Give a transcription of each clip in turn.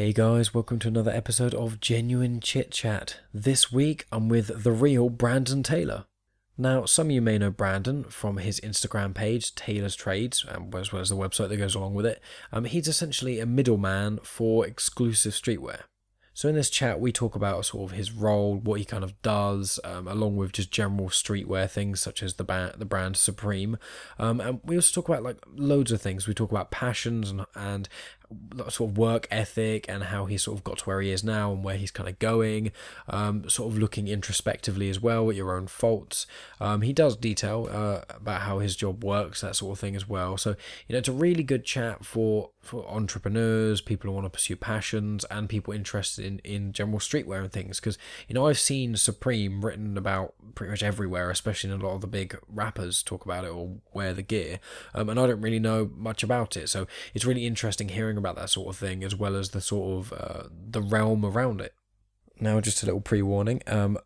Hey guys, welcome to another episode of Genuine Chit Chat. This week I'm with the real Brandon Taylor. Now, some of you may know Brandon from his Instagram page, Taylor's Trades, as well as the website that goes along with it. He's essentially a middleman for exclusive streetwear. So in this chat we talk about sort of his role, what he kind of does, along with just general streetwear things such as the brand Supreme. And we also talk about like loads of things. We talk about passions and sort of work ethic and how he sort of got to where he is now and where he's kind of going, sort of looking introspectively as well at your own faults. He does detail about how his job works, that sort of thing as well. So, you know, it's a really good chat for entrepreneurs, people who want to pursue passions, and people interested in general streetwear and things, because, you know, I've seen Supreme written about pretty much everywhere, especially in a lot of the big rappers talk about it or wear the gear, and I don't really know much about it, so it's really interesting hearing about that sort of thing, as well as the sort of the realm around it. Now, just a little pre-warning,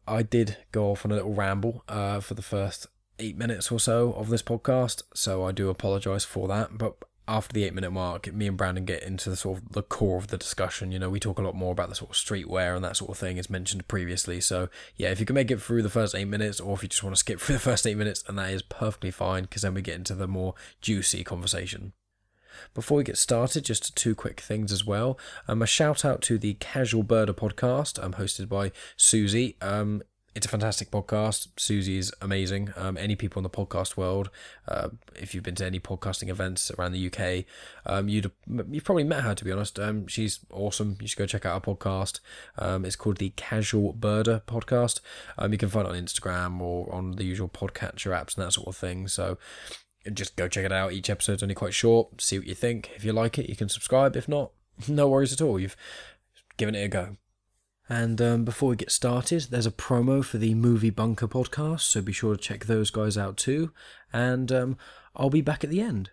I did go off on a little ramble for the first 8 minutes or so of this podcast, so I do apologize for that, but after the 8 minute mark, me and Brandon get into the sort of the core of the discussion. You know, we talk a lot more about the sort of streetwear and that sort of thing as mentioned previously. So yeah, if you can make it through the first 8 minutes, or if you just want to skip through the first 8 minutes, and that is perfectly fine, because then we get into the more juicy conversation. Before we get started, just two quick things as well. A shout out to the Casual Birder podcast, hosted by Susie. It's a fantastic podcast. Susie is amazing. Any people in the podcast world, if you've been to any podcasting events around the UK, you've probably met her, to be honest. She's awesome. You should go check out her podcast. It's called the Casual Birder podcast. You can find it on Instagram or on the usual podcatcher apps and that sort of thing. So just go check it out. Each episode's only quite short. See what you think. If you like it, you can subscribe. If not, no worries at all. You've given it a go. And before we get started, there's a promo for the Movie Bunker podcast, so be sure to check those guys out too. And I'll be back at the end.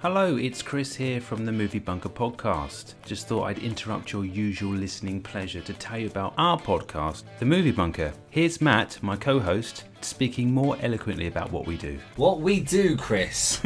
Hello, it's Chris here from the Movie Bunker podcast. Just thought I'd interrupt your usual listening pleasure to tell you about our podcast, The Movie Bunker. Here's Matt, my co-host, speaking more eloquently about what we do. What we do, Chris,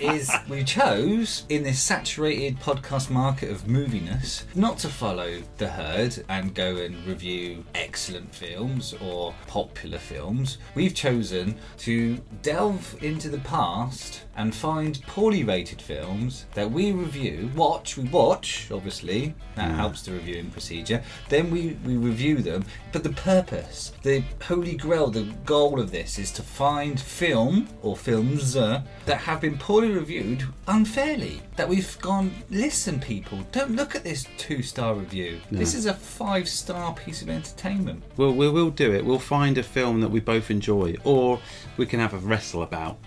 is we chose, in this saturated podcast market of moviness, not to follow the herd and go and review excellent films or popular films. We've chosen to delve into the past and find poorly rated films that we review, we watch, obviously, that helps the reviewing procedure, then we review them, but the purpose, the holy grail, the goal of this is to find film or films that have been poorly reviewed unfairly, that we've gone, listen people, don't look at this 2-star review, This is a 5-star piece of entertainment. Well, we'll do it, we'll find a film that we both enjoy, or we can have a wrestle about.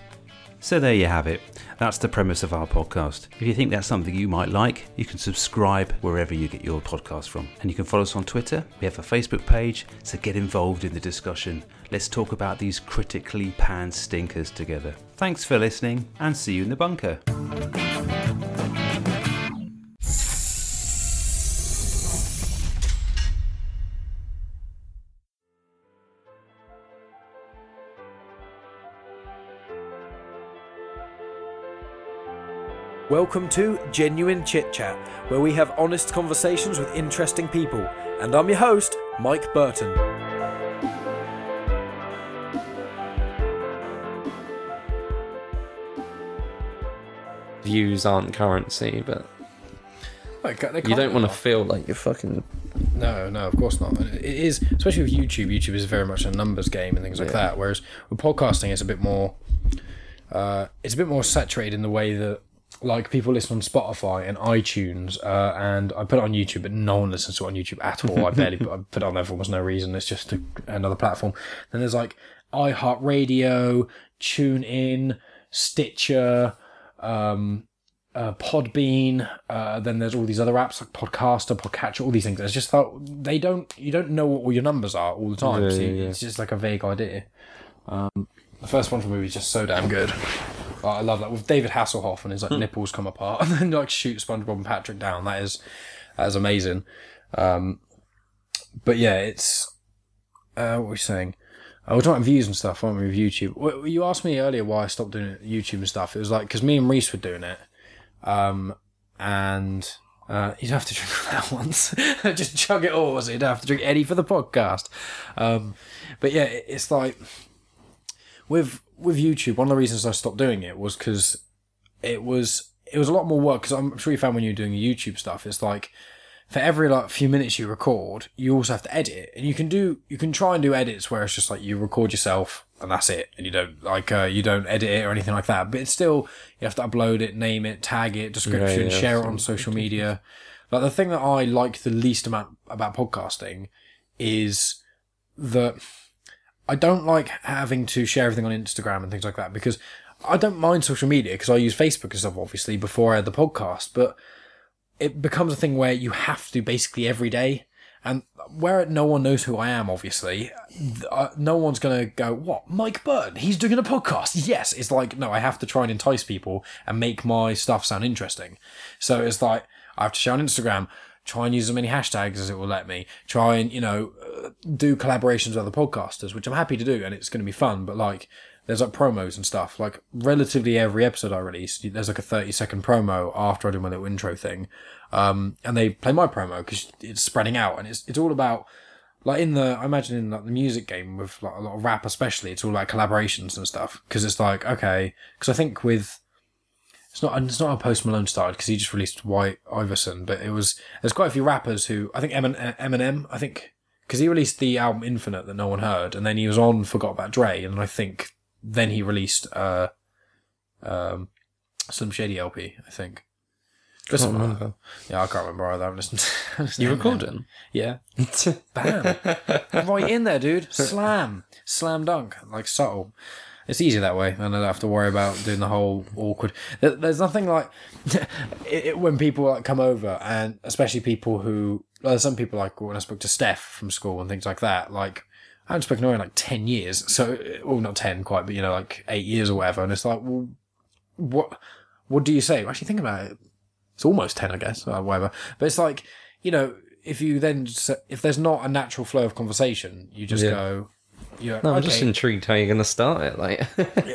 So there you have it. That's the premise of our podcast. If you think that's something you might like, you can subscribe wherever you get your podcast from. And you can follow us on Twitter. We have a Facebook page, so get involved in the discussion. Let's talk about these critically panned stinkers together. Thanks for listening, and see you in the bunker. Welcome to Genuine Chit Chat, where we have honest conversations with interesting people. And I'm your host, Mike Burton. Views aren't currency, but you don't want to feel like you're fucking... No, of course not. It is, especially with YouTube. YouTube is very much a numbers game and things like that, whereas with podcasting, it's a bit more saturated in the way that, like, people listen on Spotify and iTunes, and I put it on YouTube, but no one listens to it on YouTube at all. I put it on there for almost no reason. It's just another platform. Then there's like iHeartRadio, TuneIn, Stitcher, Podbean. Then there's all these other apps like Podcaster, Podcatcher, all these things. It's just that you don't know what all your numbers are all the time. Yeah, so it's just like a vague idea. The first one for the movie is just so damn good. Oh, I love that with David Hasselhoff and his like nipples come apart and then like shoot SpongeBob and Patrick down. That is amazing. But yeah, it's what were we saying? We're talking views and stuff, weren't we, with YouTube? You asked me earlier why I stopped doing YouTube and stuff. It was like, because me and Reese were doing it. You'd have to drink that once. Just chug it all, so you'd have to drink any for the podcast. But yeah, it's like, with YouTube, one of the reasons I stopped doing it was because it was a lot more work, because I'm sure you found when you're doing YouTube stuff, it's like, for every like few minutes you record, you also have to edit, and you can try and do edits where it's just like you record yourself and that's it, and you don't edit it or anything like that. But it's still, you have to upload it, name it, tag it, description, share it on social media. Like, the thing that I like the least amount about podcasting is that I don't like having to share everything on Instagram and things like that, because I don't mind social media, because I use Facebook and stuff obviously before I had the podcast, but it becomes a thing where you have to basically every day, and where no one knows who I am, obviously, no one's going to go, what, Mike Burton, he's doing a podcast? Yes. It's like, no, I have to try and entice people and make my stuff sound interesting. So it's like, I have to share on Instagram, try and use as many hashtags as it will let me, try and, do collaborations with other podcasters, which I'm happy to do, and it's going to be fun, but like, there's like promos and stuff. Like, relatively every episode I release, there's like a 30-second promo after I do my little intro thing. And they play my promo because it's spreading out, and it's all about, like, I imagine in like the music game with like a lot of rap especially, it's all like collaborations and stuff, because it's like, okay, because I think with, it's not how Post Malone started, because he just released White Iverson, but there's quite a few rappers who, I think Eminem, I think, because he released the album Infinite that no one heard, and then he was on Forgot About Dre, and I think then he released Slim Shady LP, I think. I can't remember. Yeah, I can't remember either. I haven't listened to it. You recording? Yeah. Bam. Right in there, dude. Slam. Slam dunk. Like, subtle. It's easier that way. I don't have to worry about doing the whole awkward. There's nothing like it when people like come over, and especially people who, there's some people like when I spoke to Steph from school and things like that, like, I haven't spoken to her in like 10 years. So, well, not 10 quite, but, like 8 years or whatever. And it's like, well, what do you say? Well, actually, think about it. It's almost 10, I guess, or whatever. But it's like, if there's not a natural flow of conversation, you just go, no, I'm just intrigued how you're going to start it. Like,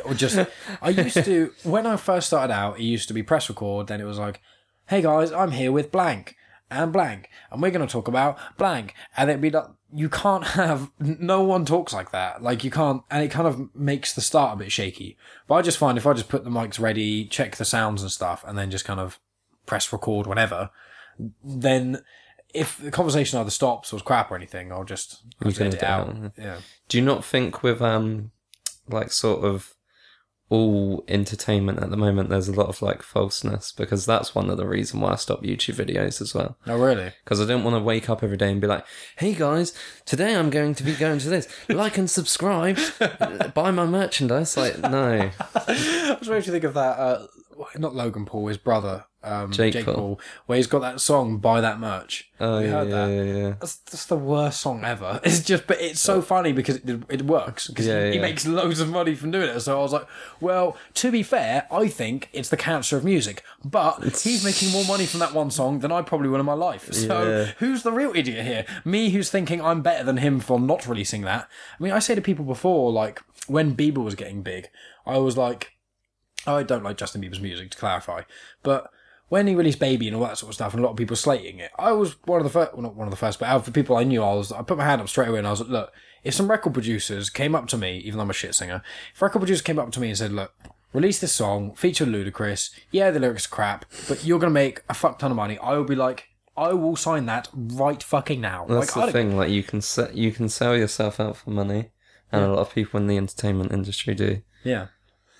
or just, I used to, when I first started out, it used to be press record. Then it was like, hey guys, I'm here with blank and blank, and we're going to talk about blank. And it'd be like, you can't have, no one talks like that. Like, you can't, and it kind of makes the start a bit shaky. But I just find if I just put the mics ready, check the sounds and stuff, and then just kind of press record whenever, then if the conversation either stops or is crap or anything, I'll just edit it out. Yeah. Do you not think with, like, sort of all entertainment at the moment, there's a lot of like falseness? Because that's one of the reasons why I stopped YouTube videos as well. Oh, really? Because I didn't want to wake up every day and be like, hey guys, today I'm going to be going to this, like and subscribe, buy my merchandise. Like, no. I was trying to think of that, not Logan Paul, his brother, Jake Paul, where he's got that song, Buy That Merch. Oh, heard that? Yeah. That's the worst song ever. It's just, but it's so funny because it works, because he makes loads of money from doing it. So I was like, well, to be fair, I think it's the cancer of music, but he's making more money from that one song than I probably will in my life. So who's the real idiot here? Me, who's thinking I'm better than him for not releasing that. I mean, I say to people before, like, when Bieber was getting big, I was like, I don't like Justin Bieber's music, to clarify, but when he released Baby and all that sort of stuff, and a lot of people slating it, I was one of the first, well, not one of the first, but out of the people I knew, I put my hand up straight away and I was like, look, if some record producers came up to me, even though I'm a shit singer, if record producers came up to me and said, look, release this song, feature Ludacris, the lyrics are crap, but you're going to make a fuck ton of money, I will be like, I will sign that right fucking now. That's like, the thing, like, you can sell yourself out for money, and a lot of people in the entertainment industry do. Yeah.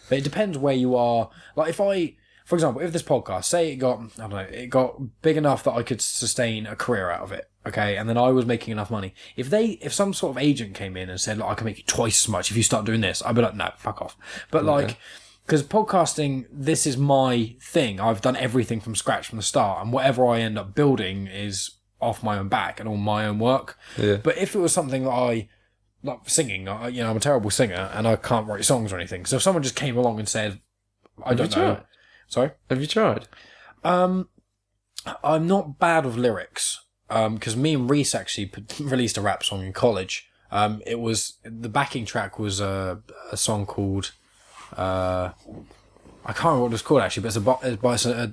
But it depends where you are. Like, if I, for example, if this podcast, say it got, I don't know, it got big enough that I could sustain a career out of it, okay, and then I was making enough money. If some sort of agent came in and said, like, I can make you twice as much if you start doing this, I'd be like, no, fuck off. But, like, because podcasting, this is my thing. I've done everything from scratch from the start, and whatever I end up building is off my own back and all my own work. Yeah. But if it was something that like singing, I'm a terrible singer and I can't write songs or anything. So if someone just came along and said, I don't know. Sorry? Have you tried? I'm not bad with lyrics. Because me and Reese actually released a rap song in college. It was, the backing track was a song called, I can't remember what it was called actually, but it's by a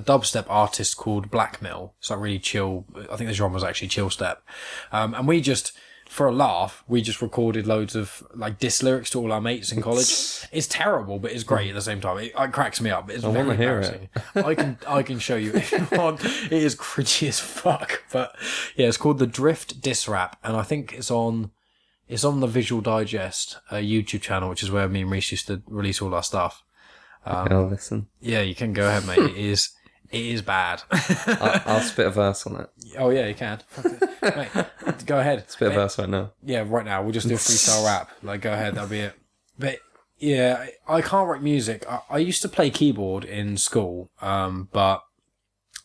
dubstep artist called Blackmail. It's like really chill. I think the genre was actually chill step. And we just, for a laugh, we just recorded loads of like diss lyrics to all our mates in college. It's terrible, but it's great at the same time. It cracks me up. It's very embarrassing. I can show you if you want. It is cringy as fuck. But yeah, it's called The Drift Diss Rap, and I think it's on the Visual Digest YouTube channel, which is where me and Reese used to release all our stuff. I'll listen. Yeah, you can go ahead, mate. It is bad. I'll spit a verse on it. Oh, yeah, you can. Mate, go ahead. Spit a verse right now. Yeah, right now. We'll just do a freestyle rap. Like, go ahead. That'll be it. But, yeah, I can't write music. I used to play keyboard in school, but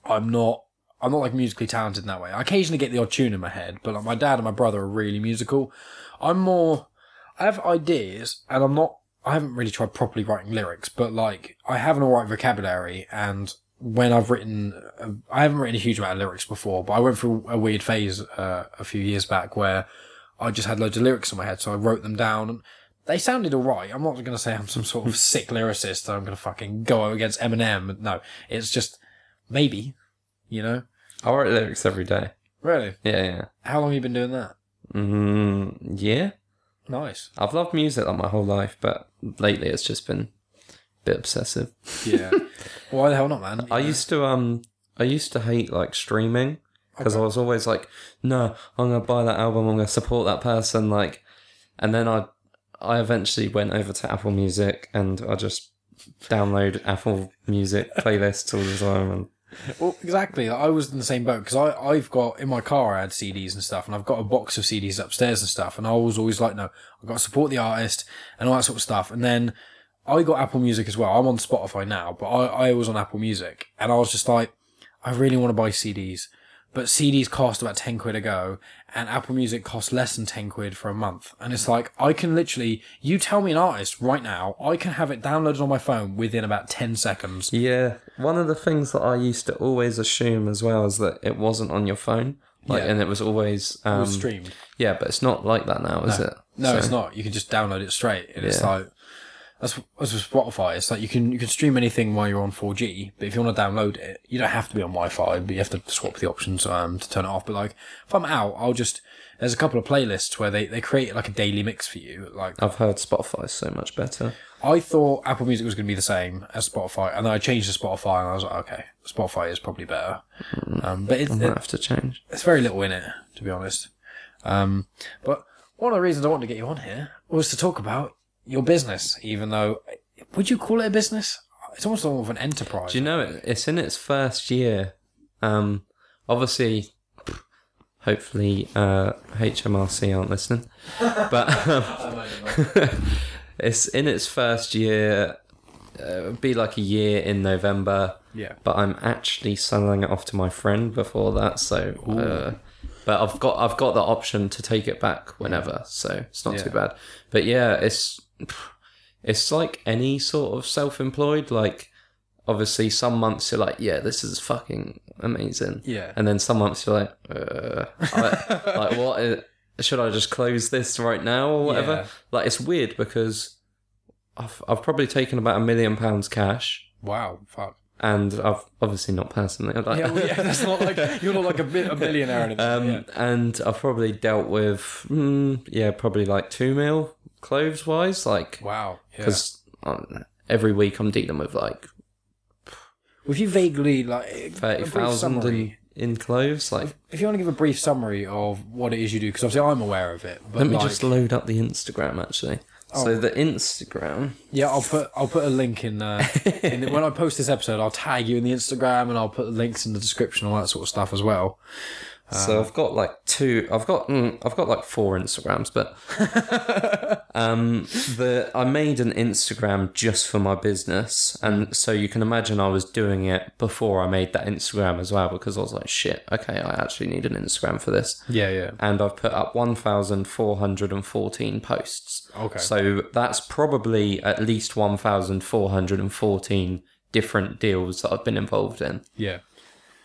I'm not like musically talented in that way. I occasionally get the odd tune in my head, but like my dad and my brother are really musical. I have ideas, and I haven't really tried properly writing lyrics, but like, I have an alright vocabulary, and when I've written, I haven't written a huge amount of lyrics before, but I went through a weird phase a few years back where I just had loads of lyrics in my head, so I wrote them down, and they sounded alright. I'm not going to say I'm some sort of sick lyricist, I'm going to fucking go against Eminem. No, it's just, maybe, you know? I write lyrics every day. Really? Yeah. How long have you been doing that? Yeah. Nice. I've loved music like my whole life, but lately it's just been a bit obsessive. Yeah. Why the hell not, man? I used to hate like streaming because I was always like, no, I'm gonna buy that album, I'm gonna support that person, like, and then I eventually went over to Apple Music and I just download Apple Music playlists all the time. And well, exactly. I was in the same boat because I've got in my car I had CDs and stuff, and I've got a box of CDs upstairs and stuff, and I was always like, no, I've got to support the artist and all that sort of stuff. And then I got Apple Music as well. I'm on Spotify now, but I was on Apple Music, and I was just like, I really want to buy CDs, but CDs cost about 10 quid a go, and Apple Music costs less than 10 quid for a month. And it's like, I can literally, you tell me an artist right now, I can have it downloaded on my phone within about 10 seconds. Yeah. One of the things that I used to always assume as well is that it wasn't on your phone. Like, yeah. And it was always... it was streamed. Yeah, but it's not like that now, is it? No, so, it's not. You can just download it straight. And it's like... That's with Spotify. It's like you can stream anything while you're on 4G, but if you want to download it, you don't have to be on Wi-Fi, but you have to swap the options to turn it off. But like, if I'm out, I'll just... There's a couple of playlists where they create like a daily mix for you. Like, I've heard Spotify's so much better. I thought Apple Music was going to be the same as Spotify, and then I changed to Spotify, and I was like, okay, Spotify is probably better. But I might have to change. It's very little in it, to be honest. But one of the reasons I wanted to get you on here was to talk about your business, even though, would you call it a business? It's almost more of an enterprise. Do you know it? It's in its first year. Obviously, hopefully, HMRC aren't listening, but it's in its first year. It would be like a year in November. Yeah. But I'm actually selling it off to my friend before that, so. But I've got the option to take it back whenever, so it's not too bad. But yeah, it's like any sort of self-employed. Like, obviously, some months you're like, yeah, this is fucking amazing. Yeah. And then some months you're like, like, what? Should I just close this right now or whatever? Yeah. Like, it's weird because I've probably taken about £1 million cash. Wow, fuck. And I've obviously not personally. Like, that's not like you're not like a billionaire. Anything, and I've probably dealt with probably like 2 mil clothes wise. Like, wow, because every week I'm dealing with like. If you vaguely like 30,000 in clothes, like if you want to give a brief summary of what it is you do, because obviously I'm aware of it. But let me just load up the Instagram actually. So the Instagram. Yeah, I'll put a link in when I post this episode, I'll tag you in the Instagram and I'll put links in the description and all that sort of stuff as well. So I've got like I've got like 4 Instagrams, but I made an Instagram just for my business, and so you can imagine I was doing it before I made that Instagram as well, because I was like, shit, okay, I actually need an Instagram for this. Yeah. And I've put up 1,414 posts. Okay. So that's probably at least 1,414 different deals that I've been involved in. Yeah.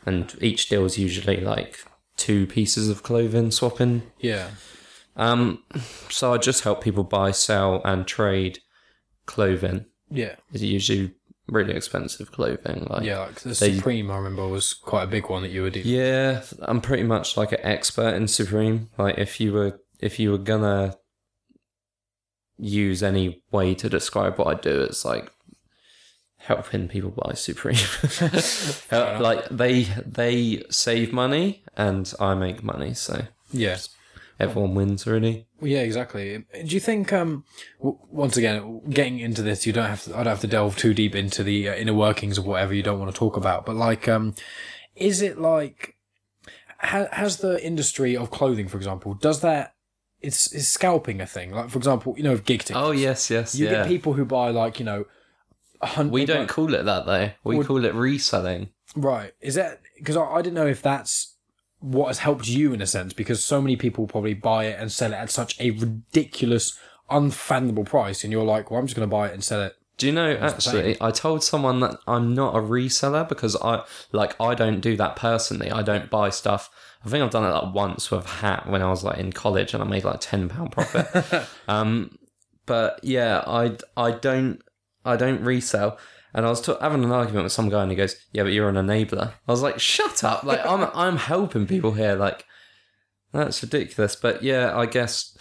And each deal is usually like 2 pieces of clothing swapping. Yeah. So I just help people buy, sell, and trade clothing. Yeah. Is it usually really expensive clothing? Like, yeah, like the Supreme, I remember, was quite a big one that you were doing. Yeah, I'm pretty much like an expert in Supreme. Like, if you were gonna use any way to describe what I do, it's like helping people buy Supreme. Like, they save money and I make money, so yeah, everyone wins, really. Yeah, exactly. Do you think, once again, getting into this, I don't have to delve too deep into the inner workings of whatever you don't want to talk about, but like, is it like, has the industry of clothing, for example, is scalping a thing? Like, for example, you know, of gig tickets. Oh, yes. You get people who buy, like, you know, 100... We don't call it that, though. We call it reselling. Right. Is that... Because I don't know if that's what has helped you, in a sense, because so many people probably buy it and sell it at such a ridiculous, unfathomable price, and you're like, well, I'm just going to buy it and sell it. Do you know, actually, I told someone that I'm not a reseller because I don't do that personally. I don't buy stuff... I think I've done it like once with a hat when I was like in college and I made like £10 profit. But yeah, I don't resell. And I was having an argument with some guy and he goes, yeah, but you're an enabler. I was like, shut up. Like, I'm helping people here. Like, that's ridiculous. But yeah, I guess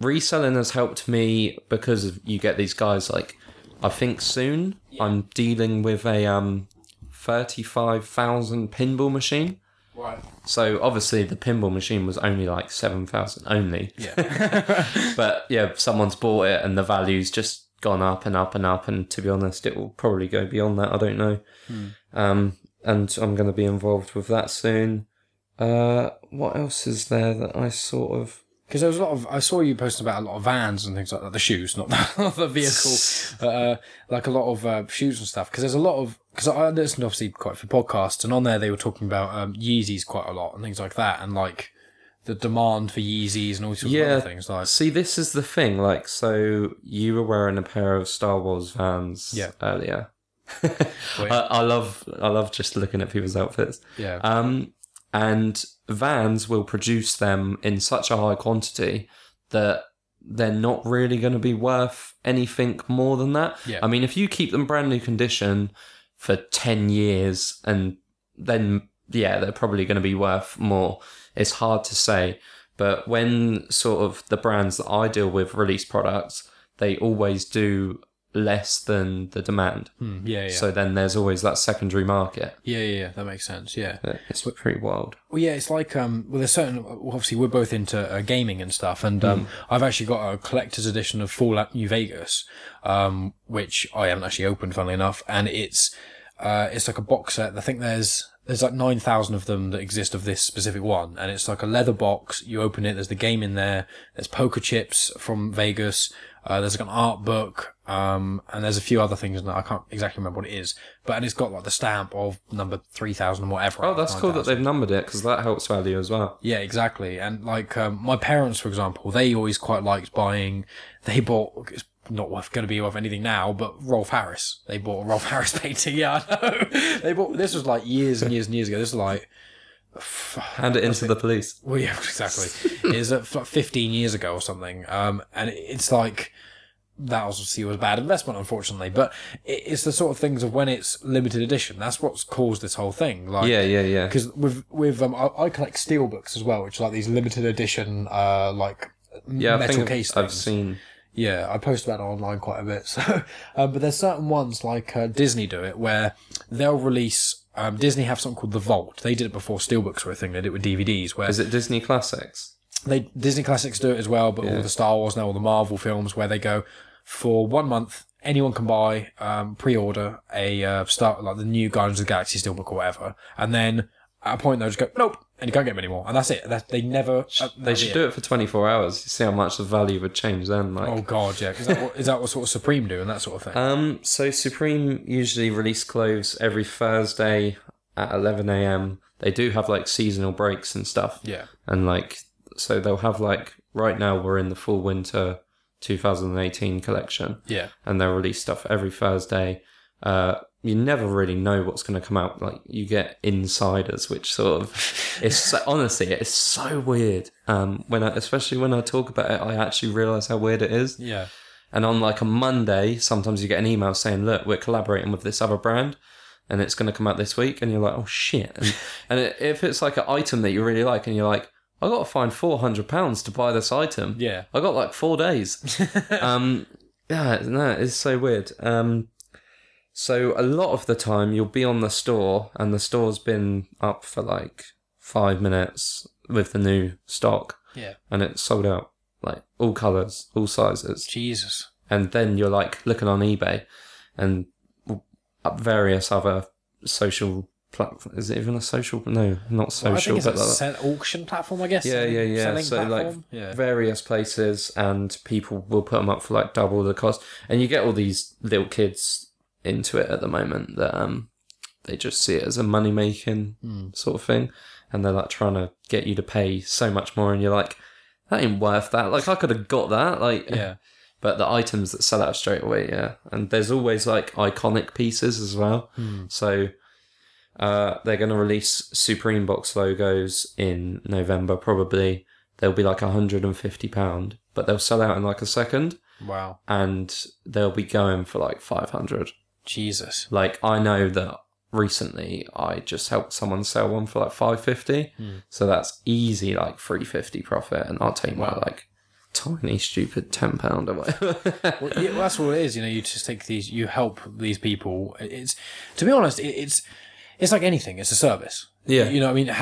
reselling has helped me because you get these guys like, I think soon I'm dealing with a 35,000 pinball machine. Right. So obviously the pinball machine was only like 7,000 only. Yeah. But yeah, someone's bought it and the value's just gone up and up and up. And to be honest, it will probably go beyond that. I don't know. And I'm going to be involved with that soon. What else is there that I sort of... Because there was I saw you posting about a lot of Vans and things like that, the shoes, not the vehicle, but, like a lot of shoes and stuff. Because there's a lot of, because I listened obviously quite a few podcasts, and on there they were talking about Yeezys quite a lot and things like that, and like the demand for Yeezys and all sorts of other things. Like, see, this is the thing. Like, so you were wearing a pair of Star Wars Vans earlier. I love just looking at people's outfits. Yeah. And Vans will produce them in such a high quantity that they're not really going to be worth anything more than that. Yeah. I mean, if you keep them brand new condition for 10 years, and then, yeah, they're probably going to be worth more. It's hard to say. But when sort of the brands that I deal with release products, they always do less than the demand. So then there's always that secondary market. That makes sense. It's pretty wild. Well, yeah, it's like there's certain, obviously we're both into gaming and stuff, and I've actually got a collector's edition of Fallout New Vegas, which I haven't actually opened, funnily enough, and it's like a box set. I think there's like 9,000 of them that exist of this specific one, and it's like a leather box. You open it, there's the game in there, there's poker chips from Vegas, there's like an art book, and there's a few other things in there. I can't exactly remember what it is, but and it's got like the stamp of number 3,000 and whatever. Oh, that's cool that they've numbered it, because that helps value as well. Yeah, exactly. And like my parents, for example, they always quite liked buying. They bought, it's not going to be worth anything now, but Rolf Harris. They bought a Rolf Harris painting. Yeah, I know. This was like years and years and years ago. This was like. Hand it into the police. Well, yeah, exactly. It was like 15 years ago or something. And it's like, that obviously was a bad investment, unfortunately. But it's the sort of things of when it's limited edition. That's what's caused this whole thing. Like, yeah. Because I collect steel books as well, which are like these limited edition metal case things. I've seen. Yeah, I post about it online quite a bit. So, but there's certain ones like Disney do it, where they'll release. Disney have something called the Vault. They did it before steelbooks were a thing. They did it with DVDs. Where is it Disney Classics? Disney Classics do it as well, but all the Star Wars and all the Marvel films, where they go for 1 month, anyone can buy, pre-order a start like the new Guardians of the Galaxy steelbook or whatever, and then at a point they'll just go nope, and you can't get them anymore, and that's it. They should do it for 24 hours. You see how much the value would change then. Like, oh god, yeah. Is that what sort of Supreme do and that sort of thing? So Supreme usually release clothes every Thursday at 11 a.m. They do have like seasonal breaks and stuff. Yeah, and like so they'll have like right now we're in the fall winter 2018 collection. Yeah, and they'll release stuff every Thursday. You never really know what's going to come out. Like, you get insiders, which sort of is so, honestly, it's so weird. Especially when I talk about it, I actually realise how weird it is. Yeah. And on like a Monday, sometimes you get an email saying, look, we're collaborating with this other brand and it's going to come out this week. And you're like, oh shit. And if it's like an item that you really like and you're like, I got to find £400 to buy this item. Yeah. I got like 4 days. Yeah, no, it's so weird. So a lot of the time you'll be on the store and the store's been up for like 5 minutes with the new stock. Yeah. And it's sold out. Like, all colours, all sizes. Jesus. And then you're, like, looking on eBay and up various other social platforms. Is it even a social? No, not social. Well, I think it's like an auction platform, I guess. Yeah. Selling so, platform. Various places, and people will put them up for, like, double the cost. And you get all these little kids into it at the moment that they just see it as a money-making sort of thing. And they're, like, trying to get you to pay so much more, and you're like, that ain't worth that. Like, I could have got that. Like, yeah. But the items that sell out straight away, yeah. And there's always, like, iconic pieces as well. Mm. So they're going to release Supreme box logos in November, probably. They'll be, like, £150, but they'll sell out in, like, a second. Wow. And they'll be going for, like, $500. Jesus. Like, I know that recently I just helped someone sell one for like $550, so that's easy like $350 profit, and I'll take my like tiny stupid £10 away. Well, yeah, well, that's all it is, you know. You just take these, you help these people. It's, to be honest, it's like anything, it's a service. Yeah, you know, I mean,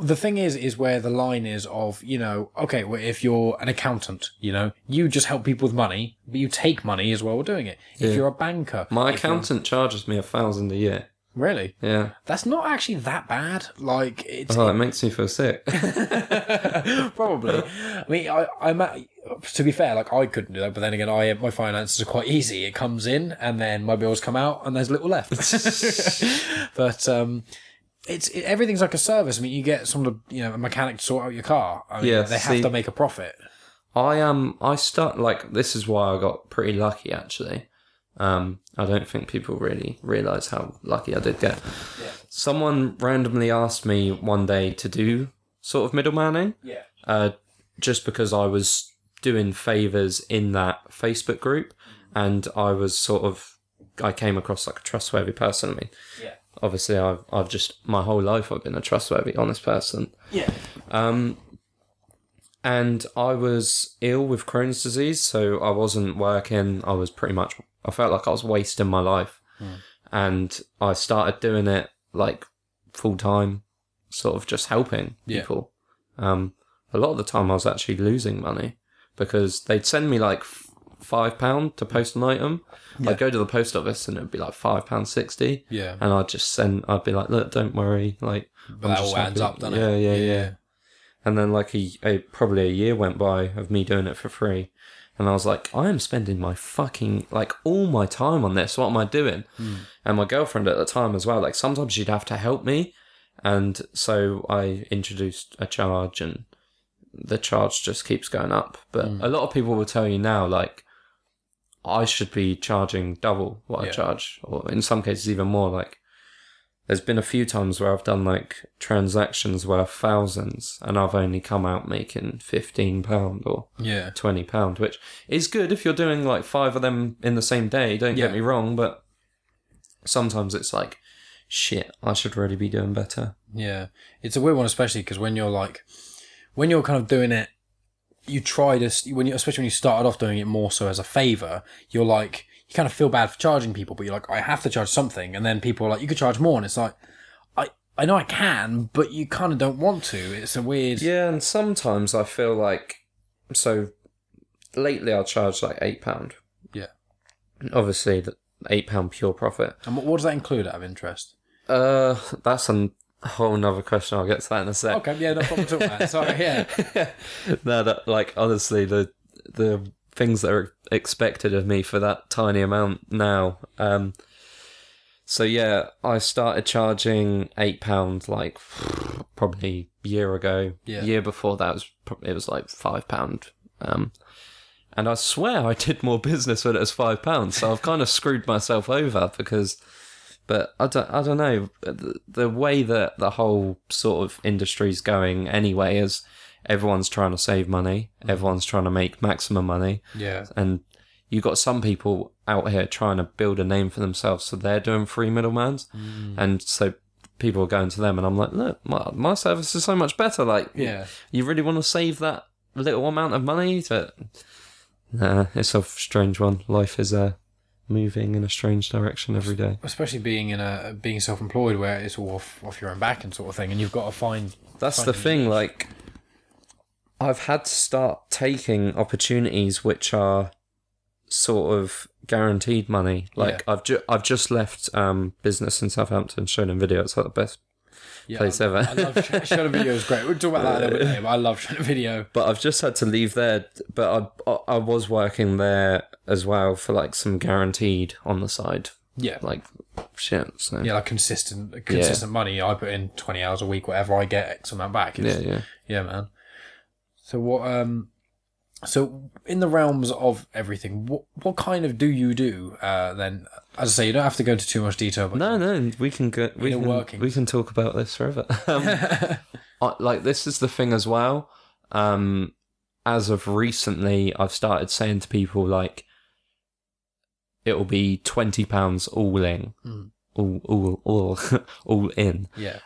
the thing is where the line is of, you know, okay, well, if you're an accountant, you know, you just help people with money, but you take money as well while doing it. Yeah. If you're a banker, my accountant charges me £1,000 a year. Really? Yeah. That's not actually that bad. Like, it's... Oh, it makes me feel sick. Probably. I mean, I'm at... To be fair, like, I couldn't do that, but then again, my finances are quite easy. It comes in, and then my bills come out, and there's little left. But everything's like a service. I mean, you get someone, you know, a mechanic to sort out your car. I mean, they have to make a profit. I start, like, this is why I got pretty lucky, actually. I don't think people really realise how lucky I did get. Yeah. Someone randomly asked me one day to do sort of middlemaning. Yeah. Just because I was doing favours in that Facebook group, and I came across like a trustworthy person. I mean, yeah. Obviously, I've just my whole life I've been a trustworthy, honest person. Yeah. And I was ill with Crohn's disease, so I wasn't working. I felt like I was wasting my life. Mm. And I started doing it like full time, sort of just helping people. A lot of the time I was actually losing money because they'd send me like £5 to post an item. Yeah. I'd go to the post office and it'd be like £5.60. Yeah. And I'd be like, look, don't worry. Like, but that all adds up, doesn't it? Yeah. And then like probably a year went by of me doing it for free. And I was like, I am spending my fucking, like, all my time on this. What am I doing? Mm. And my girlfriend at the time as well, like, sometimes she'd have to help me. And so I introduced a charge, and the charge just keeps going up. But a lot of people will tell you now, like, I should be charging double what I charge, or in some cases even more. Like, there's been a few times where I've done, like, transactions worth thousands, and I've only come out making £15 or £20, which is good if you're doing, like, 5 of them in the same day. Don't get me wrong, but sometimes it's like, shit, I should really be doing better. Yeah. It's a weird one, especially because when you're kind of doing it, you try to... especially when you started off doing it more so as a favour, you're like... You kind of feel bad for charging people, but you're like, I have to charge something. And then people are like, you could charge more. And it's like, I know I can, but you kind of don't want to. It's a weird... Yeah, and sometimes I feel like... So, lately I'll charge like £8. Yeah. Obviously, the £8 pure profit. And what does that include out of interest? That's a whole nother question. I'll get to that in a sec. Okay, yeah, no problem at all, man. Sorry, yeah. No, like, honestly, the things that are expected of me for that tiny amount now. So yeah, I started charging £8 like probably a year ago. Yeah. Year before that it was like £5. And I swear I did more business with it as £5, so I've kind of screwed myself over because... But I don't know, the way that the whole sort of industry's going anyway is everyone's trying to save money, everyone's trying to make maximum money. Yeah. And you got some people out here trying to build a name for themselves, so they're doing free middlemans. Mm. And so people are going to them, and I'm like, look, my service is so much better. Like, yeah. You really want to save that little amount of money? But nah, it's a strange one. Life is moving in a strange direction every day, especially being self-employed, where it's all off your own back and sort of thing, and you've got to find. That's the thing. Like, I've had to start taking opportunities which are sort of guaranteed money. Like, yeah. I've just left business in Southampton, Shonen Video. It's like the best place ever. I love Shonen Video. Is great. We'll talk about that a little bit later. But I love Shonen Video. But I've just had to leave there. But I was working there as well for like some guaranteed on the side. Yeah. Like shit. So. Yeah, like consistent money. I put in 20 hours a week, whatever I get X amount back. Yeah, man. So what? So in the realms of everything, what kind of do you do then? As I say, you don't have to go into too much detail. But no, we can go. We can talk about this forever. This is the thing as well. As of recently, I've started saying to people like, it'll be £20 all in. Yeah.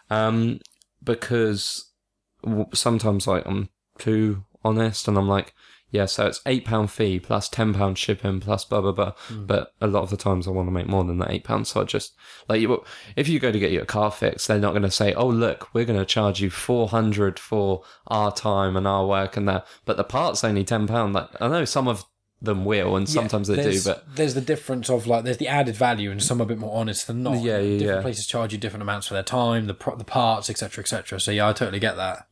Because sometimes like I'm too honest, and I'm like, yeah, so it's £8 fee plus £10 shipping plus blah, blah, blah. Mm. But a lot of the times I want to make more than that £8. So I just, like, if you go to get your car fixed, they're not going to say, oh, look, we're going to charge you £400 for our time and our work and that. But the part's only £10. Like, I know some of them will, and sometimes they do, but... There's the difference of, like, there's the added value, and some are a bit more honest than not. Yeah, yeah, different places charge you different amounts for their time, the parts, etc., etc. So, yeah, I totally get that.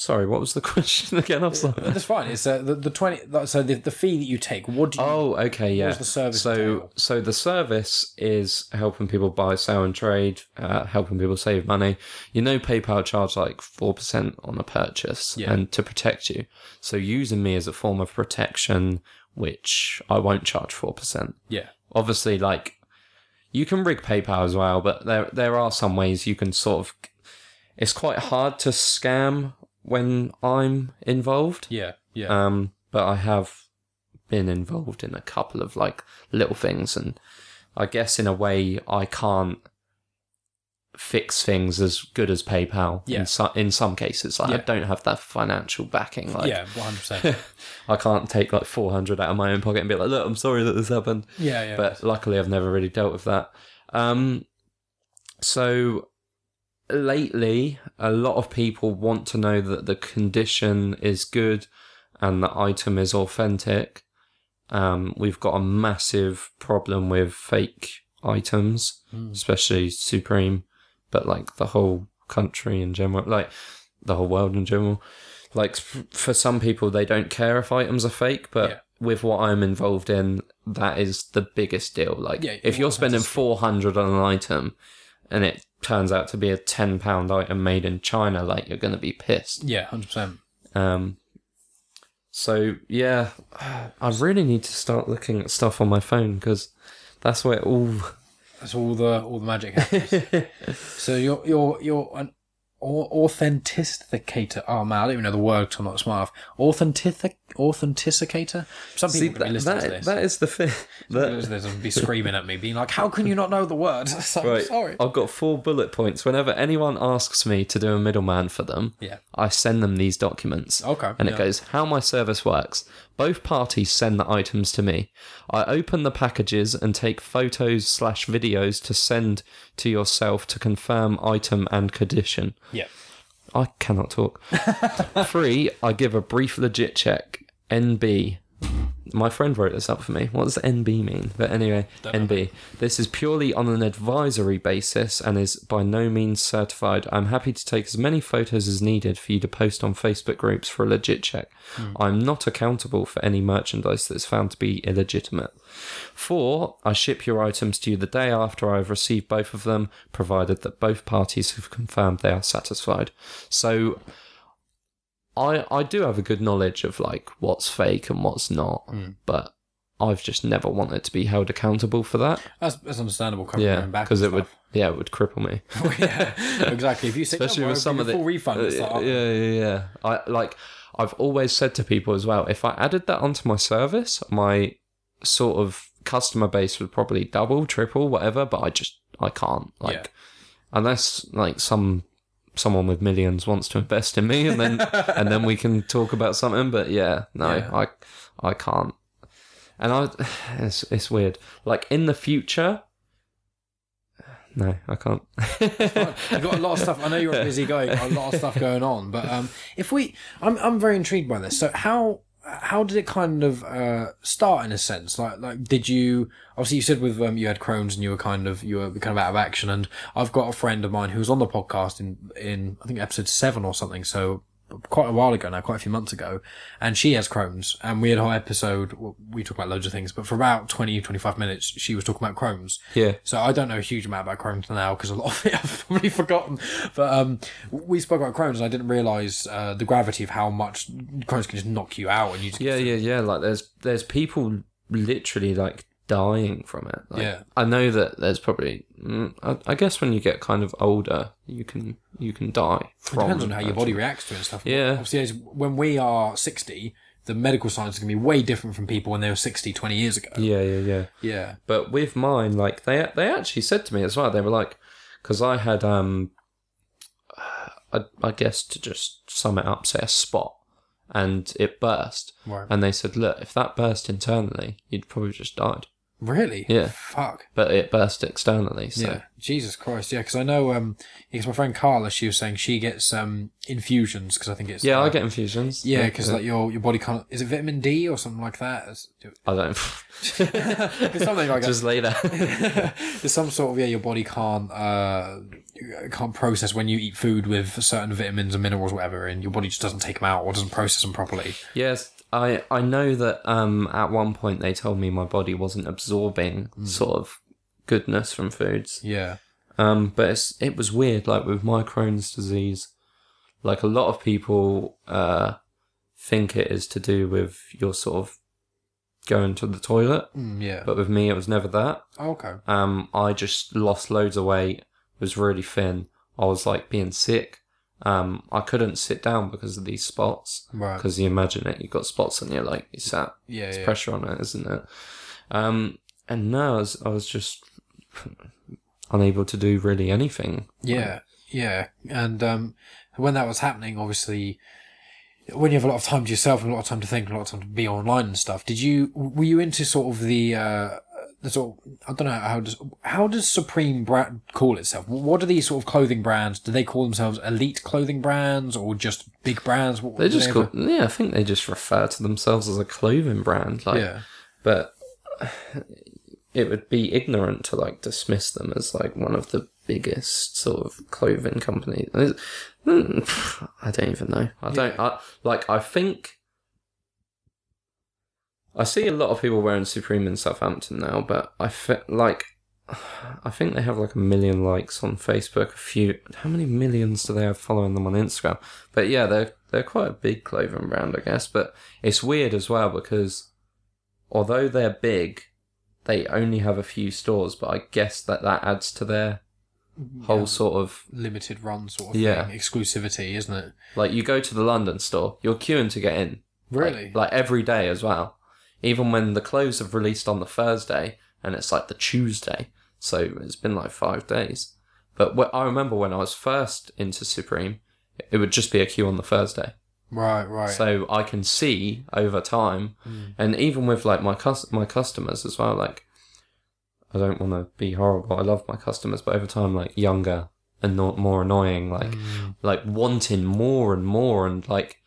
Sorry, what was the question again? I'm sorry. That's fine. It's the 20. So the fee that you take. What do you? Oh, okay, yeah. What's the service? So the service is helping people buy, sell, and trade. Helping people save money. You know, PayPal charge like 4% on a purchase, and to protect you. So using me as a form of protection, which I won't charge 4%. Yeah. Obviously, like you can rig PayPal as well, but there are some ways you can sort of. It's quite hard to scam when I'm involved. Yeah, yeah. But I have been involved in a couple of like little things, and I guess in a way I can't fix things as good as PayPal. Yeah. In some cases, like, I don't have that financial backing. Like, yeah, 100%. I can't take like 400 out of my own pocket and be like, "Look, I'm sorry that this happened." Yeah, yeah. But luckily, I've never really dealt with that. So. Lately, a lot of people want to know that the condition is good and the item is authentic. We've got a massive problem with fake items, especially Supreme, but like the whole country in general, like the whole world in general. Like for some people, they don't care if items are fake, but with what I'm involved in, that is the biggest deal. Like if you're spending $400 on an item and it turns out to be a £10 item made in China, like, you're going to be pissed. Yeah, 100%. So, yeah, I really need to start looking at stuff on my phone, because that's where all the magic happens. So you're an authenticator. Oh, man, I don't even know the word, so I'm not smart enough. Authenticator? Some people could be listening to this. That is the thing. There's going to be screaming at me, being like, how can you not know the word? So, right. I'm sorry. I've got 4 bullet points. Whenever anyone asks me to do a middleman for them, I send them these documents. Okay. And it goes, how my service works. Both parties send the items to me. I open the packages and take photos/videos to send to yourself to confirm item and condition. Yeah. I cannot talk. 3, I give a brief legit check. NB. My friend wrote this up for me. What does NB mean? But anyway, NB. This is purely on an advisory basis and is by no means certified. I'm happy to take as many photos as needed for you to post on Facebook groups for a legit check. I'm not accountable for any merchandise that's found to be illegitimate. 4, I ship your items to you the day after I've received both of them, provided that both parties have confirmed they are satisfied. So... I do have a good knowledge of like what's fake and what's not, but I've just never wanted to be held accountable for that. That's understandable. Because it would cripple me. Yeah, exactly. If you say, especially with some of the full refund, yeah. I've always said to people as well, if I added that onto my service, my sort of customer base would probably double, triple, whatever. But I can't unless like someone with millions wants to invest in me, and then and then we can talk about something. But I can't. And it's weird. Like in the future, no, I can't. You've got a lot of stuff. I know you're a busy guy. You've got a lot of stuff going on. But I'm very intrigued by this. So how did it kind of start in a sense? Like did you? Obviously, you said with you had Crohn's and you were kind of out of action. And I've got a friend of mine who was on the podcast in I think episode 7 or something. So. Quite a while ago now, quite a few months ago, and she has Crohn's, and we had a whole episode, we talk about loads of things, but for about 20-25 minutes she was talking about Crohn's. Yeah. So I don't know a huge amount about Crohn's now because a lot of it I've probably forgotten, but we spoke about Crohn's and I didn't realise the gravity of how much Crohn's can just knock you out. And you just like there's people literally like dying from it. Like, yeah. I know that there's probably, I guess when you get kind of older, you can die from it. Depends on how your body reacts to it and stuff. Yeah. Obviously, when we are 60, the medical science is going to be way different from people when they were 60, 20 years ago. Yeah. But with mine, like they actually said to me as well, they were like, because I had, I guess to just sum it up, say a spot. And it burst. Right. And they said, look, if that burst internally, you'd probably just died. Really? Yeah. Fuck. But it burst externally, so... Yeah. Jesus Christ, yeah, because I know... because my friend Carla, she was saying she gets infusions, because I think it's... Yeah, I get infusions. Yeah, because like your body can't... Is it vitamin D or something like that? I don't... something like just later. There's some sort of... Yeah, your body can't process when you eat food with certain vitamins and minerals, whatever, and your body just doesn't take them out or doesn't process them properly. Yes, I know that at one point they told me my body wasn't absorbing sort of goodness from foods. Yeah. But it was weird, like with my Crohn's disease, like a lot of people think it is to do with your sort of going to the toilet. Yeah. But with me, it was never that. Oh, okay. I just lost loads of weight, was really thin. I was like being sick. I couldn't sit down because of these spots. Right. Because you imagine it, you've got spots and you're like, you sat. Yeah. There's pressure on it, isn't it? And now I was just unable to do really anything. Yeah. Yeah. And when that was happening, obviously, when you have a lot of time to yourself and a lot of time to think, a lot of time to be online and stuff, were you into sort of the sort of, I don't know, how does Supreme brand call itself? What are these sort of clothing brands? Do they call themselves elite clothing brands or just big brands? I think they just refer to themselves as a clothing brand. Like, yeah. But it would be ignorant to like dismiss them as like one of the biggest sort of clothing companies. I don't even know. I think. I see a lot of people wearing Supreme in Southampton now, but I think they have like 1 million likes on Facebook. How many millions do they have following them on Instagram? But yeah, they're quite a big clothing brand, I guess. But it's weird as well because although they're big, they only have a few stores. But I guess that adds to their whole sort of limited run sort of thing. Exclusivity, isn't it? Like you go to the London store, you're queuing to get in. Really? Like every day as well. Even when the clothes have released on the Thursday, and it's like the Tuesday, so it's been like 5 days. But I remember when I was first into Supreme, it would just be a queue on the Thursday. Right. So I can see over time, and even with like my customers as well, like, I don't want to be horrible, I love my customers, but over time, like, younger and not more annoying, like, like wanting more and like,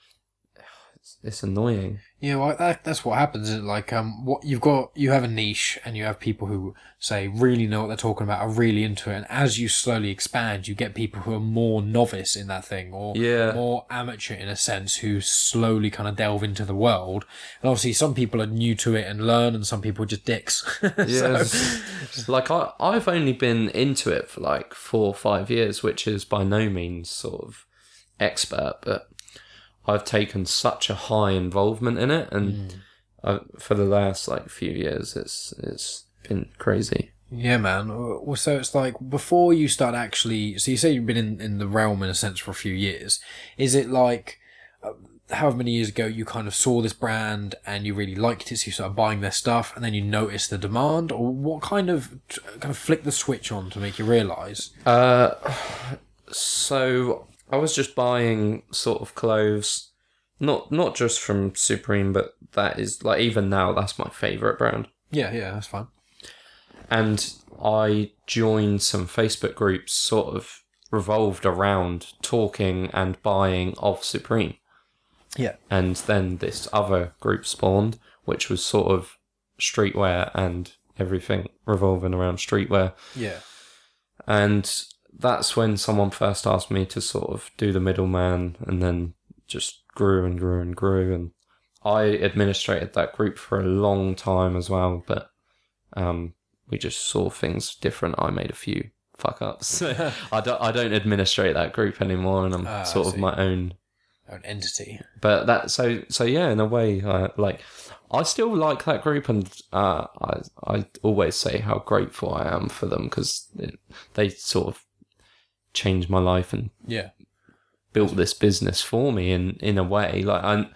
it's annoying. Yeah, well, that's what happens. Isn't it? Like, you have a niche, and you have people who say really know what they're talking about, are really into it. And as you slowly expand, you get people who are more novice in that thing, or more amateur in a sense, who slowly kind of delve into the world. And obviously, some people are new to it and learn, and some people are just dicks. Yeah, so. Like I've only been into it for like 4 or 5 years, which is by no means sort of expert, but. I've taken such a high involvement in it, and for the last like few years, it's been crazy. Yeah, man. Well, so it's like before you start actually. So you say you've been in the realm in a sense for a few years. Is it like however many years ago you kind of saw this brand and you really liked it, so you started buying their stuff, and then you noticed the demand, or what kind of flicked the switch on to make you realise? So I was just buying sort of clothes, not just from Supreme, but that is like even now that's my favourite brand. Yeah, that's fine. And I joined some Facebook groups sort of revolved around talking and buying of Supreme. Yeah. And then this other group spawned, which was sort of streetwear and everything revolving around streetwear. Yeah. And that's when someone first asked me to sort of do the middleman, and then just grew and grew and grew. And I administrated that group for a long time as well, but we just saw things different. I made a few fuck-ups. I don't administrate that group anymore, and I'm sort of my own entity. But that so yeah, in a way, I still like that group, and I always say how grateful I am for them, because they sort of changed my life and built this business for me in a way. Like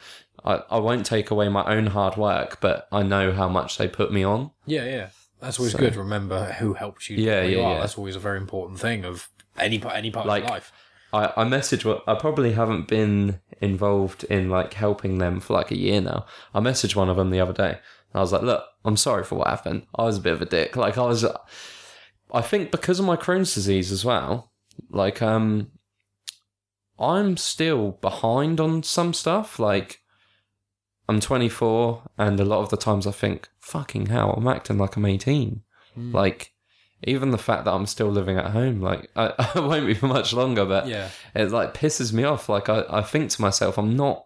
I won't take away my own hard work, but I know how much they put me on. Yeah. That's always good. Remember who helped you. Yeah. That's always a very important thing of any part like, of your life. I messaged. Well, I probably haven't been involved in like helping them for like a year now. I messaged one of them the other day. And I was like, "Look, I'm sorry for what happened. I was a bit of a dick. Like I think because of my Crohn's disease as well. Like I'm still behind on some stuff. Like." I'm 24, and a lot of the times I think, fucking hell, I'm acting like I'm 18. Like, even the fact that I'm still living at home, like, I won't be for much longer, but it, like, pisses me off. Like, I think to myself, I'm not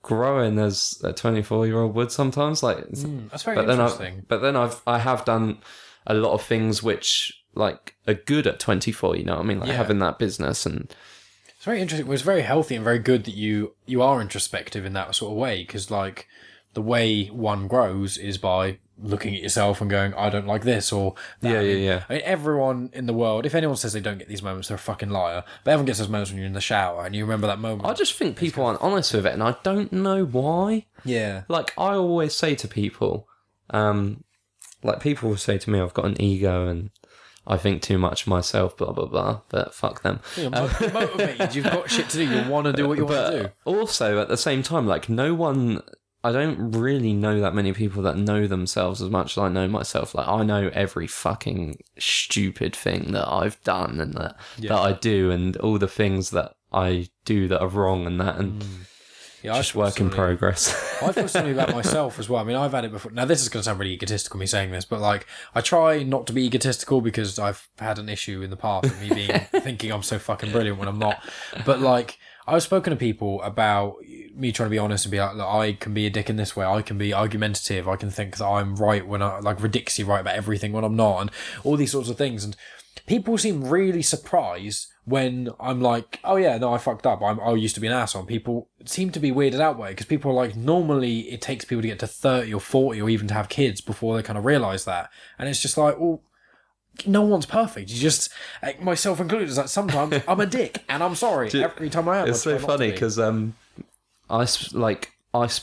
growing as a 24-year-old would sometimes. Like, that's very interesting. But then I have done a lot of things which, like, are good at 24, you know what I mean? Like, having that business and... Very interesting. Well, it's very healthy and very good that you are introspective in that sort of way, because like the way one grows is by looking at yourself and going, I don't like this or that. Yeah. I mean, everyone in the world, if anyone says they don't get these moments, they're a fucking liar. But everyone gets those moments when you're in the shower and you remember that moment. I just think people aren't honest with it, and I don't know why. Yeah. Like I always say to people, like people will say to me, I've got an ego and I think too much of myself, blah, blah, blah, but fuck them. You're motivated, you've got shit to do, you want to do what you want to do. Also, at the same time, like, I don't really know that many people that know themselves as much as I know myself. Like, I know every fucking stupid thing that I've done and that I do, and all the things that I do that are wrong and that, and... Yeah, just work in progress. I feel something about myself as well. I mean, I've had it before. Now, this is going to sound really egotistical, me saying this, but like, I try not to be egotistical because I've had an issue in the past of me thinking I'm so fucking brilliant when I'm not. But like, I've spoken to people about me trying to be honest and be like, look, I can be a dick in this way. I can be argumentative. I can think that I'm right when I like ridiculously right about everything when I'm not, and all these sorts of things. And people seem really surprised when I'm like, oh yeah, no, I fucked up. I used to be an asshole. People seem to be weirded out by it, because people are like, normally it takes people to get to 30 or 40 or even to have kids before they kind of realise that. And it's just like, well, no one's perfect. You just, myself included, is like sometimes I'm a dick and I'm sorry every time I am. It's so funny because I split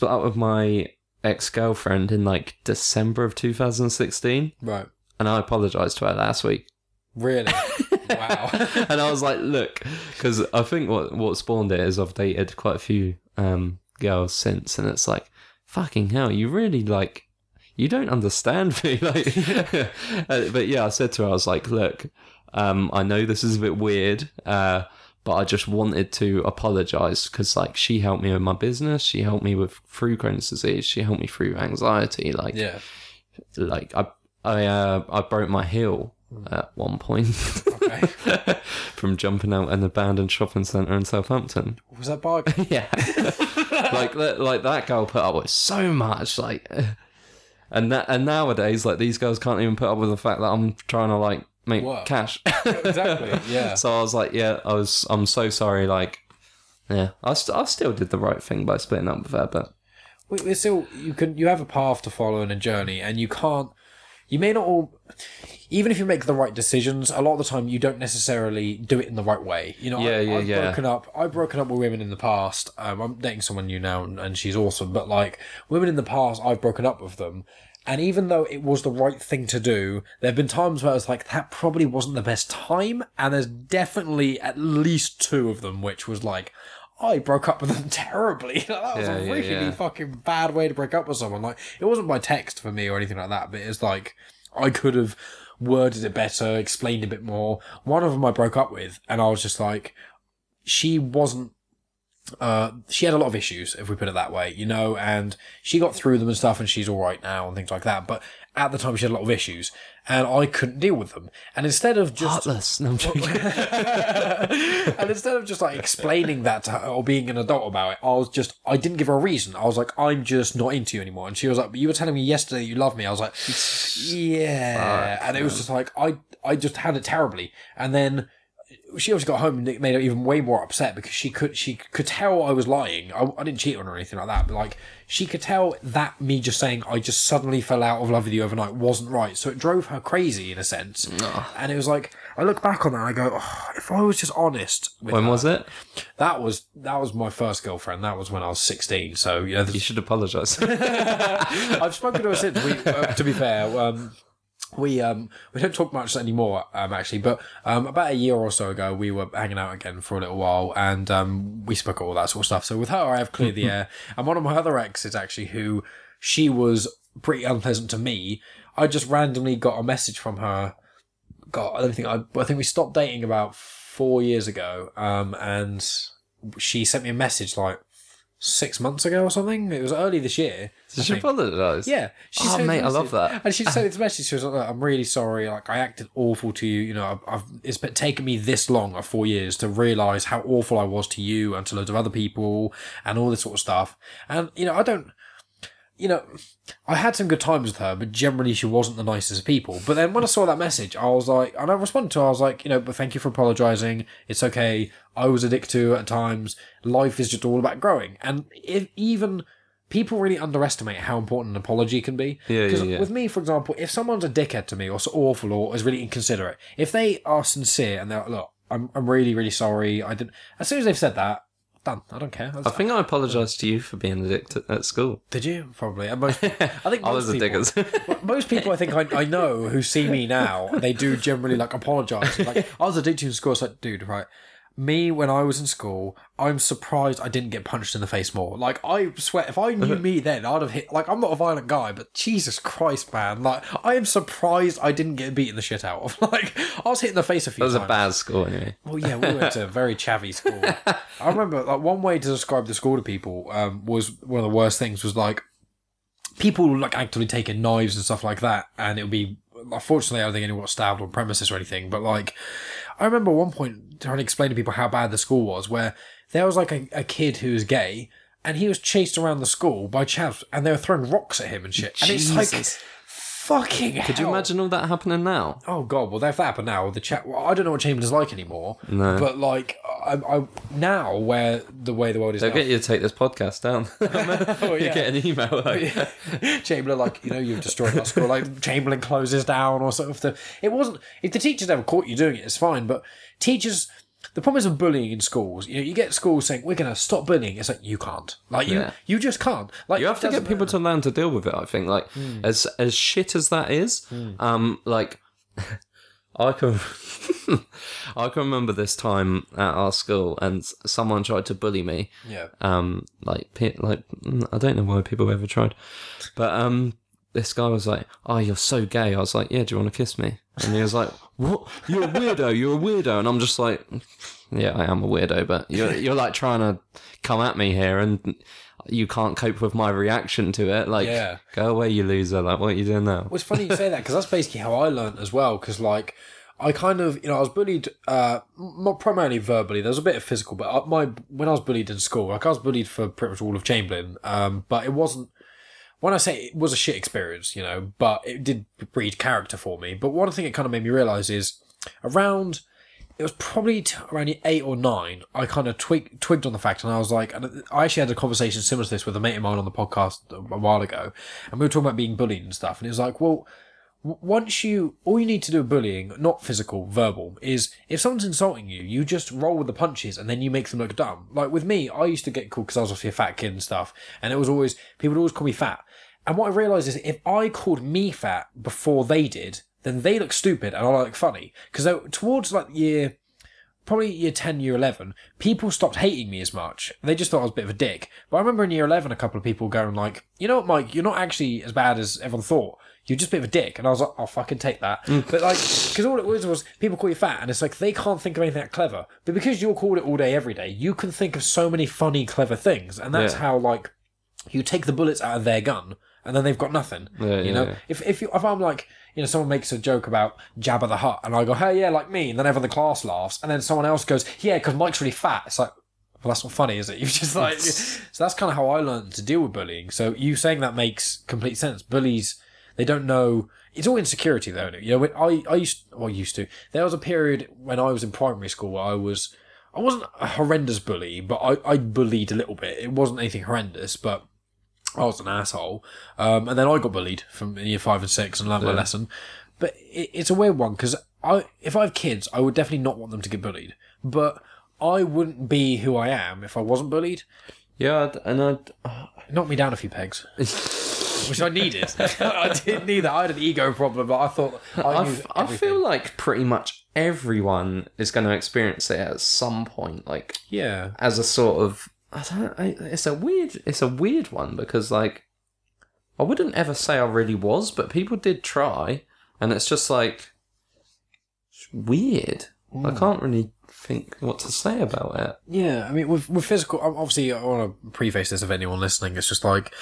up with my ex-girlfriend in like December of 2016. Right. And I apologised to her last week. Really? Wow. And I was like, look, because I think what spawned it is I've dated quite a few girls since, and it's like, fucking hell, you really, like, you don't understand me. Like, but yeah, I said to her, I was like, look, I know this is a bit weird, but I just wanted to apologise, because, like, she helped me with my business, she helped me through Crohn's disease, she helped me through anxiety, like, like, I broke my heel at one point from jumping out an abandoned shopping centre in Southampton. Was that bike? Yeah. like that girl put up with so much, like, and nowadays, like, these girls can't even put up with the fact that I'm trying to, like, make cash. Exactly. Yeah. So I was like, I'm so sorry, like, Yeah, I still did the right thing by splitting up with her, but it's still you have a path to follow and a journey, and you can't. You may not all, even if you make the right decisions, a lot of the time you don't necessarily do it in the right way. You know, I've broken up with women in the past. I'm dating someone new now, and she's awesome. But like women in the past, I've broken up with them. And even though it was the right thing to do, there have been times where I was like, that probably wasn't the best time. And there's definitely at least two of them, which was like, I broke up with them terribly. That was a really fucking bad way to break up with someone. Like, it wasn't by text for me or anything like that, but it's like, I could have worded it better, explained a bit more. One of them I broke up with, and I was just like, she had a lot of issues, if we put it that way, you know, and she got through them and stuff, and she's all right now and things like that, but at the time she had a lot of issues and I couldn't deal with them. And instead of just heartless, no, I'm joking. And instead of just like explaining that to her or being an adult about it, I didn't give her a reason. I was like, I'm just not into you anymore. And she was like, but you were telling me yesterday you love me. I was like, yeah. Fuck, and it was just like, I just had it terribly. And then she obviously got home and it made her even way more upset because she could tell I was lying. I didn't cheat on her or anything like that, but like she could tell that me just saying I just suddenly fell out of love with you overnight wasn't right. So it drove her crazy in a sense. No. And it was like, I look back on that and I go, oh, if I was just honest with When her, was it? That was my first girlfriend. That was when I was 16. So, you know, you should apologise. I've spoken to her since. To be fair, we don't talk much anymore, actually, but about a year or so ago, we were hanging out again for a little while, and we spoke all that sort of stuff. So with her, I have cleared the air. And one of my other exes, actually, who she was pretty unpleasant to me, I just randomly got a message from her. God, I think we stopped dating about 4 years ago, and she sent me a message like 6 months ago or something. It was early this year. Did she apologise? Yeah. Oh, mate, I love that. And she sent this message. She was like, I'm really sorry. Like, I acted awful to you. You know, it's taken me this long, 4 years, to realise how awful I was to you and to loads of other people and all this sort of stuff. And, you know, I had some good times with her, but generally she wasn't the nicest of people. But then when I saw that message, I was like, and I responded to her, I was like, you know, but thank you for apologising. It's okay. I was addicted to at times. Life is just all about growing. And if even people really underestimate how important an apology can be. Because with me, for example, if someone's a dickhead to me or so awful or is really inconsiderate, if they are sincere and they're like, look, I'm really, really sorry. I didn't. As soon as they've said that, done. I don't care. I think I apologised to you for being a dick at school. Did you? Probably. And most, I think most I was a dickers. Most people I think I know who see me now, they do generally like apologise. Like, I was a dick to you in school. It's like, dude, right. Me, when I was in school, I'm surprised I didn't get punched in the face more. Like, I swear, if I knew me then, I'd have hit... Like, I'm not a violent guy, but Jesus Christ, man. Like, I am surprised I didn't get beaten the shit out of. Like, I was hit in the face a few times. That was a bad school, anyway. Well, yeah, we went to a very chavvy school. I remember, like, one way to describe the school to people was one of the worst things was, like, people, like, actively taking knives and stuff like that, and it would be... Unfortunately, I don't think anyone got stabbed on premises or anything, but, like... I remember at one point trying to explain to people how bad the school was, where there was like a kid who was gay and he was chased around the school by chavs and they were throwing rocks at him and shit. Jesus. And it's like, fucking hell. Could you imagine all that happening now? Oh, God. Well, if that happened now, well, I don't know what Chamberlain's like anymore. No. But like, I now, where the way the world is now. They'll get you to take this podcast down. Oh, yeah. You get an email. Like. Chamberlain, like, you know, you've destroyed our school. Like, Chamberlain closes down or sort of the. It wasn't. If the teachers never caught you doing it, it's fine. But teachers. The problem is with bullying in schools. You know, you get schools saying, we're going to stop bullying. It's like, you can't. Like, you just can't. Like, you have to get people to learn to deal with it, I think. Like, as shit as that is, like, I can remember this time at our school and someone tried to bully me. Yeah. Like, I don't know why people ever tried. But this guy was like, oh, you're so gay. I was like, yeah, do you want to kiss me? And he was like, what? You're a weirdo. And I'm just like, yeah, I am a weirdo, but you're like trying to come at me here and you can't cope with my reaction to it. Like, go away, you loser. Like, what are you doing now? Well, it's funny you say that because that's basically how I learned as well. Because, like, I kind of, you know, I was bullied, not primarily verbally. There was a bit of physical, but when I was bullied in school, like, I was bullied for pretty much all of Chamberlain, but it wasn't. When I say it was a shit experience, you know, but it did breed character for me. But one thing it kind of made me realise is around it was probably around 8 or 9, I kind of twigged on the fact, and I was like, and I actually had a conversation similar to this with a mate of mine on the podcast a while ago, and we were talking about being bullied and stuff, and it was like, well, once you, all you need to do with bullying, not physical, verbal, is if someone's insulting you, you just roll with the punches and then you make them look dumb. Like with me, I used to get called, because I was obviously a fat kid and stuff, and it was always, people would always call me fat. And what I realised is if I called me fat before they did, then they look stupid and I look funny. Because towards like probably year 10, year 11, people stopped hating me as much. They just thought I was a bit of a dick. But I remember in year 11, a couple of people going like, you know what, Mike, you're not actually as bad as everyone thought. You're just a bit of a dick. And I was like, I'll fucking take that. But like, because all it was people call you fat and it's like, they can't think of anything that clever. But because you're called it all day, every day, you can think of so many funny, clever things. And that's how like, you take the bullets out of their gun and then they've got nothing. Yeah, you know. If I'm like, you know, someone makes a joke about Jabba the Hutt and I go, hey, yeah, like me. And then everyone in the class laughs. And then someone else goes, yeah, because Mike's really fat. It's like, well, that's not funny, is it? You're just like, so that's kind of how I learned to deal with bullying. So you saying that makes complete sense. Bullies, they don't know. It's all insecurity though. You know, when I used to, there was a period when I was in primary school where I wasn't a horrendous bully, but I bullied a little bit. It wasn't anything horrendous, but I was an asshole. And then I got bullied from year 5 and 6 and learned my lesson. But it's a weird one because if I have kids, I would definitely not want them to get bullied. But I wouldn't be who I am if I wasn't bullied. Yeah, and It knocked me down a few pegs. Which I needed. I didn't need that. I had an ego problem, but I thought... I feel like pretty much everyone is going to experience it at some point. Like, yeah. As a sort of... It's a weird one because, like, I wouldn't ever say I really was, but people did try, and it's just like it's weird. I can't really think what to say about it. Yeah, I mean, with physical, obviously, I want to preface this if anyone listening. It's just like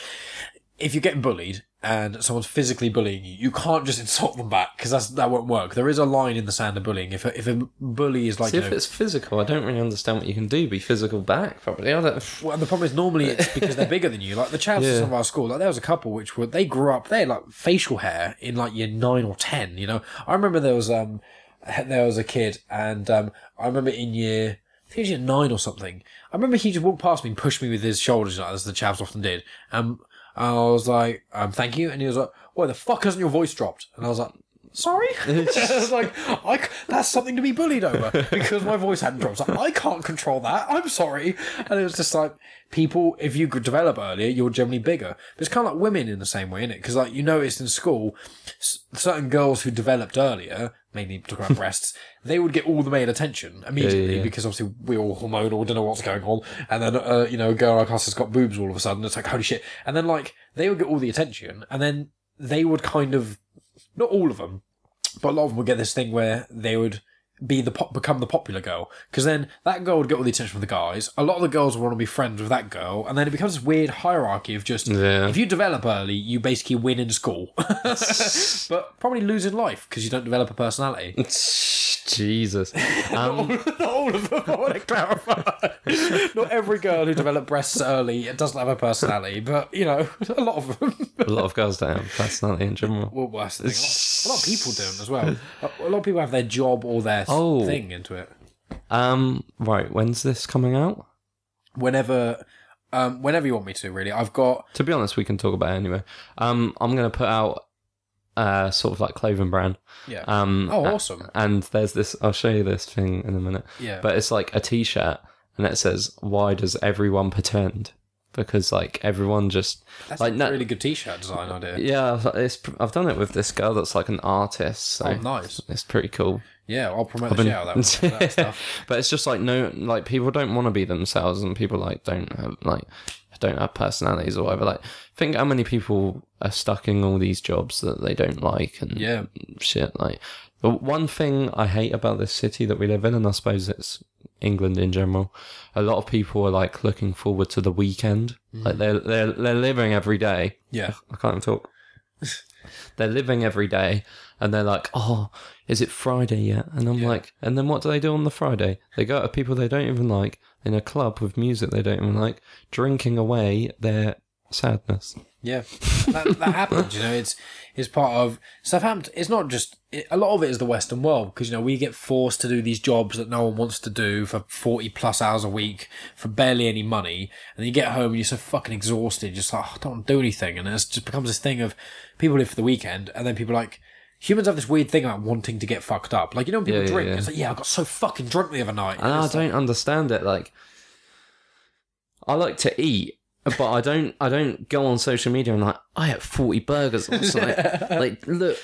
if you're getting bullied and someone's physically bullying you, you can't just insult them back because that won't work. There is a line in the sand of bullying. If a bully is like... See, if it's physical, I don't really understand what you can do. Be physical back, probably. Well, and the problem is normally it's because they're bigger than you. Like the chavs at some of our school, like there was a couple which were... They grew up, they had like facial hair in like year 9 or 10, you know? I remember there was a kid and I remember in year... I think it was year 9 or something. I remember he just walked past me and pushed me with his shoulders, like, as the chavs often did. And I was like, thank you. And he was like, why the fuck hasn't your voice dropped? And I was like, sorry? I was like, that's something to be bullied over because my voice hadn't dropped. I was like, I can't control that. I'm sorry. And it was just like, people, if you could develop earlier, you're generally bigger. But it's kind of like women in the same way, isn't it? Because like you noticed in school, certain girls who developed earlier, mainly talking about breasts, they would get all the male attention immediately because obviously we're all hormonal, don't know what's going on. And then, you know, a girl like us has got boobs all of a sudden. It's like, holy shit. And then like, they would get all the attention and then they would kind of, not all of them, but a lot of them would get this thing where they would become the popular girl, because then that girl would get all the attention from the guys. A lot of the girls would want to be friends with that girl, and then it becomes this weird hierarchy of just if you develop early, you basically win in school, but probably lose in life because you don't develop a personality. Jesus, not all of them. I want to clarify. Not every girl who developed breasts early doesn't have a personality, but you know, a lot of them. A lot of girls don't have a personality in general. Well, that's the thing. A lot of people don't as well. A lot of people have their job or their thing into it. Right. When's this coming out? Whenever you want me to. Really, I've got. To be honest, we can talk about it anyway. I'm going to put out. Sort of like clothing brand. Yeah. Awesome. And there's this, I'll show you this thing in a minute. Yeah. But it's like a t-shirt and it says, why does everyone pretend? Because like everyone just... That's like, a really good t-shirt design idea. Yeah. I've done it with this girl that's like an artist. So nice. It's pretty cool. Yeah. I'll promote the shit out of that, that stuff. But it's just like, no, like people don't want to be themselves and people like don't have personalities or whatever. Like, think how many people are stuck in all these jobs that they don't like and shit. Like, the one thing I hate about this city that we live in, and I suppose it's England in general, a lot of people are like looking forward to the weekend. Like they're living every day. Yeah, I can't even talk. They're living every day, and they're like, oh, is it Friday yet? And I'm like, and then what do they do on the Friday? They go to people they don't even like. In a club with music they don't even like, drinking away their sadness. Yeah, that happens. You know, it's part of Southampton. It's not just a lot of it is the Western world, because you know we get forced to do these jobs that no one wants to do for 40+ hours a week for barely any money, and then you get home and you're so fucking exhausted, just like, oh, I don't want to do anything, and it just becomes this thing of people live for the weekend, and then people are like. Humans have this weird thing about wanting to get fucked up. Like, you know when people drink? Yeah. It's like, yeah, I got so fucking drunk the other night. And I don't understand it. Like, I like to eat, but I don't go on social media and like, I had 40 burgers last night. Like, look,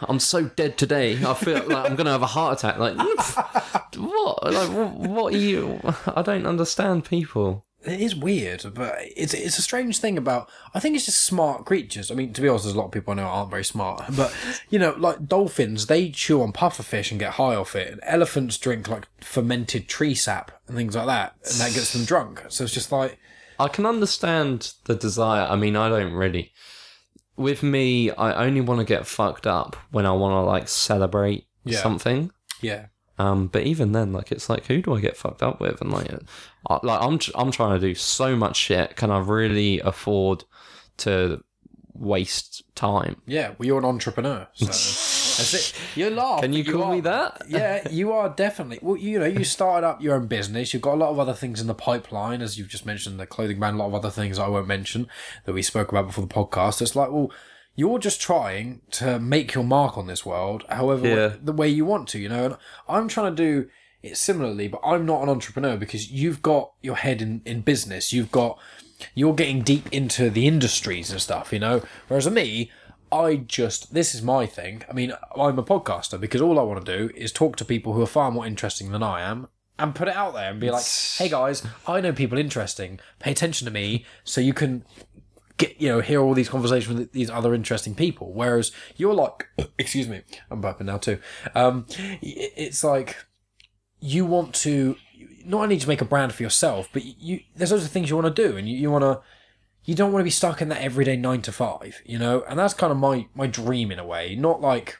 I'm so dead today. I feel like I'm going to have a heart attack. Like, what? Like, what are you? I don't understand people. It is weird, but it's a strange thing about... I think it's just smart creatures. I mean, to be honest, there's a lot of people I know aren't very smart. But, you know, like dolphins, they chew on pufferfish and get high off it. And elephants drink, like, fermented tree sap and things like that. And that gets them drunk. So it's just like... I can understand the desire. I mean, I don't really... With me, I only want to get fucked up when I want to, like, celebrate something. Yeah. But even then, like, it's like, who do I get fucked up with? And like I'm trying to do so much shit. Can I really afford to waste time? Yeah, well, you're an entrepreneur. So that's it. You're laughing. Can you call me that? Yeah, you are definitely. Well, you know, you started up your own business. You've got a lot of other things in the pipeline, as you've just mentioned, the clothing brand, a lot of other things I won't mention that we spoke about before the podcast. It's like, well. You're just trying to make your mark on this world, however, the way you want to, you know. And I'm trying to do it similarly, but I'm not an entrepreneur because you've got your head in business. You're getting deep into the industries and stuff, you know. Whereas for me, this is my thing. I mean, I'm a podcaster because all I want to do is talk to people who are far more interesting than I am. And put it out there and be like, hey guys, I know people interesting. Pay attention to me so you can... hear all these conversations with these other interesting people. Whereas you're like, excuse me, I'm burping now too. It's like you want to not only to make a brand for yourself, but there's those things you want to do, and you don't want to be stuck in that everyday 9 to 5, you know. And that's kind of my dream in a way. Not like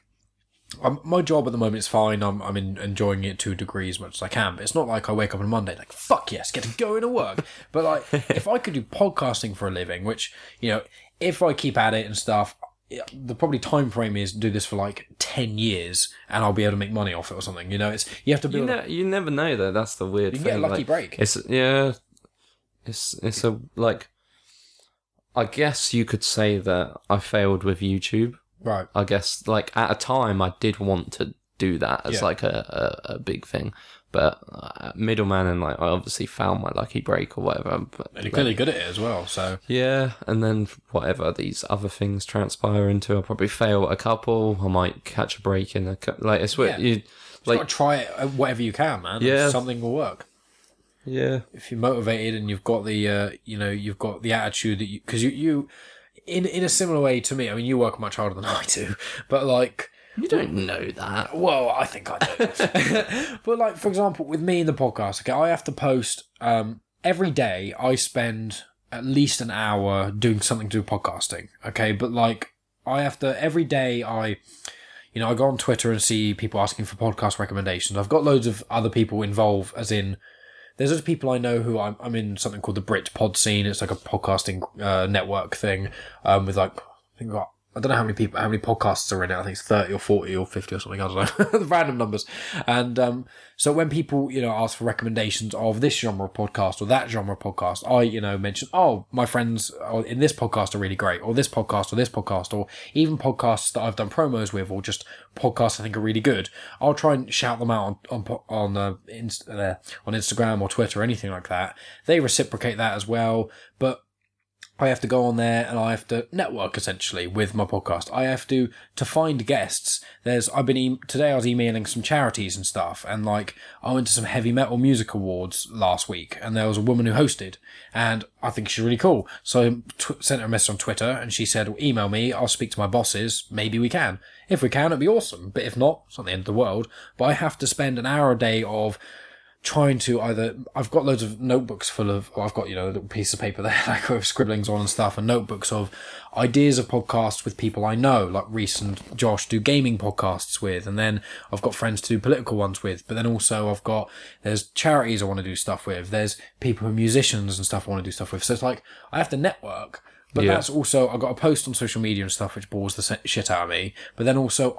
my job at the moment is fine. I'm enjoying it to a degree as much as I can, but it's not like I wake up on Monday like, fuck yes, get to go into work. But like, if I could do podcasting for a living, which, you know, if I keep at it and stuff, the probably time frame is do this for like 10 years and I'll be able to make money off it or something. You know, it's, you have to build... You never know though. That's the weird thing. You get a lucky break. I guess you could say that I failed with YouTube. Right. I guess, like, at a time, I did want to do that as, like, a big thing. But middleman and, like, I obviously found my lucky break or whatever. But, and you're clearly good at it as well, so... Yeah, and then whatever these other things transpire into, I'll probably fail at a couple. I might catch a break in a couple. Like, it's what you... Like, you've got to try it whatever you can, man. Yeah. Something will work. Yeah. If you're motivated and you've got the, you've got the attitude that you... Because you In a similar way to me, I mean, you work much harder than I do, but like... You don't know that. Well, I think I do. But like, for example, with me in the podcast, okay, I have to post... every day, I spend at least an hour doing something to do with podcasting, okay? But like, I have to... Every day, I go on Twitter and see people asking for podcast recommendations. I've got loads of other people involved, as in... There's those people I know who I'm in something called the Brit Pod Scene. It's like a podcasting network thing with like, I don't know how many podcasts are in it. I think it's 30 or 40 or 50 or something. I don't know. Random numbers. And so when people, you know, ask for recommendations of this genre of podcast or that genre of podcast, I, you know, mention, oh, my friends in this podcast are really great, or this podcast or this podcast, or even podcasts that I've done promos with, or just podcasts I think are really good. I'll try and shout them out on Instagram or Twitter or anything like that. They reciprocate that as well, but I have to go on there and I have to network essentially with my podcast. I have to find guests. Today I was emailing some charities and stuff, and like I went to some heavy metal music awards last week, and there was a woman who hosted, and I think she's really cool. So I sent her a message on Twitter, and she said, well, email me, I'll speak to my bosses, maybe we can. If we can, it'd be awesome, but if not, it's not the end of the world. But I have to spend an hour a day of trying to either... I've got loads of notebooks full of... I've got, you know, a little piece of paper there like with scribblings on and stuff, and notebooks of ideas of podcasts with people I know, like Reese and Josh do gaming podcasts with, and then I've got friends to do political ones with, but then also I've got... There's charities I want to do stuff with, there's people who are musicians and stuff I want to do stuff with, so it's like I have to network, But that's also, I got a post on social media and stuff, which bores the shit out of me. But then also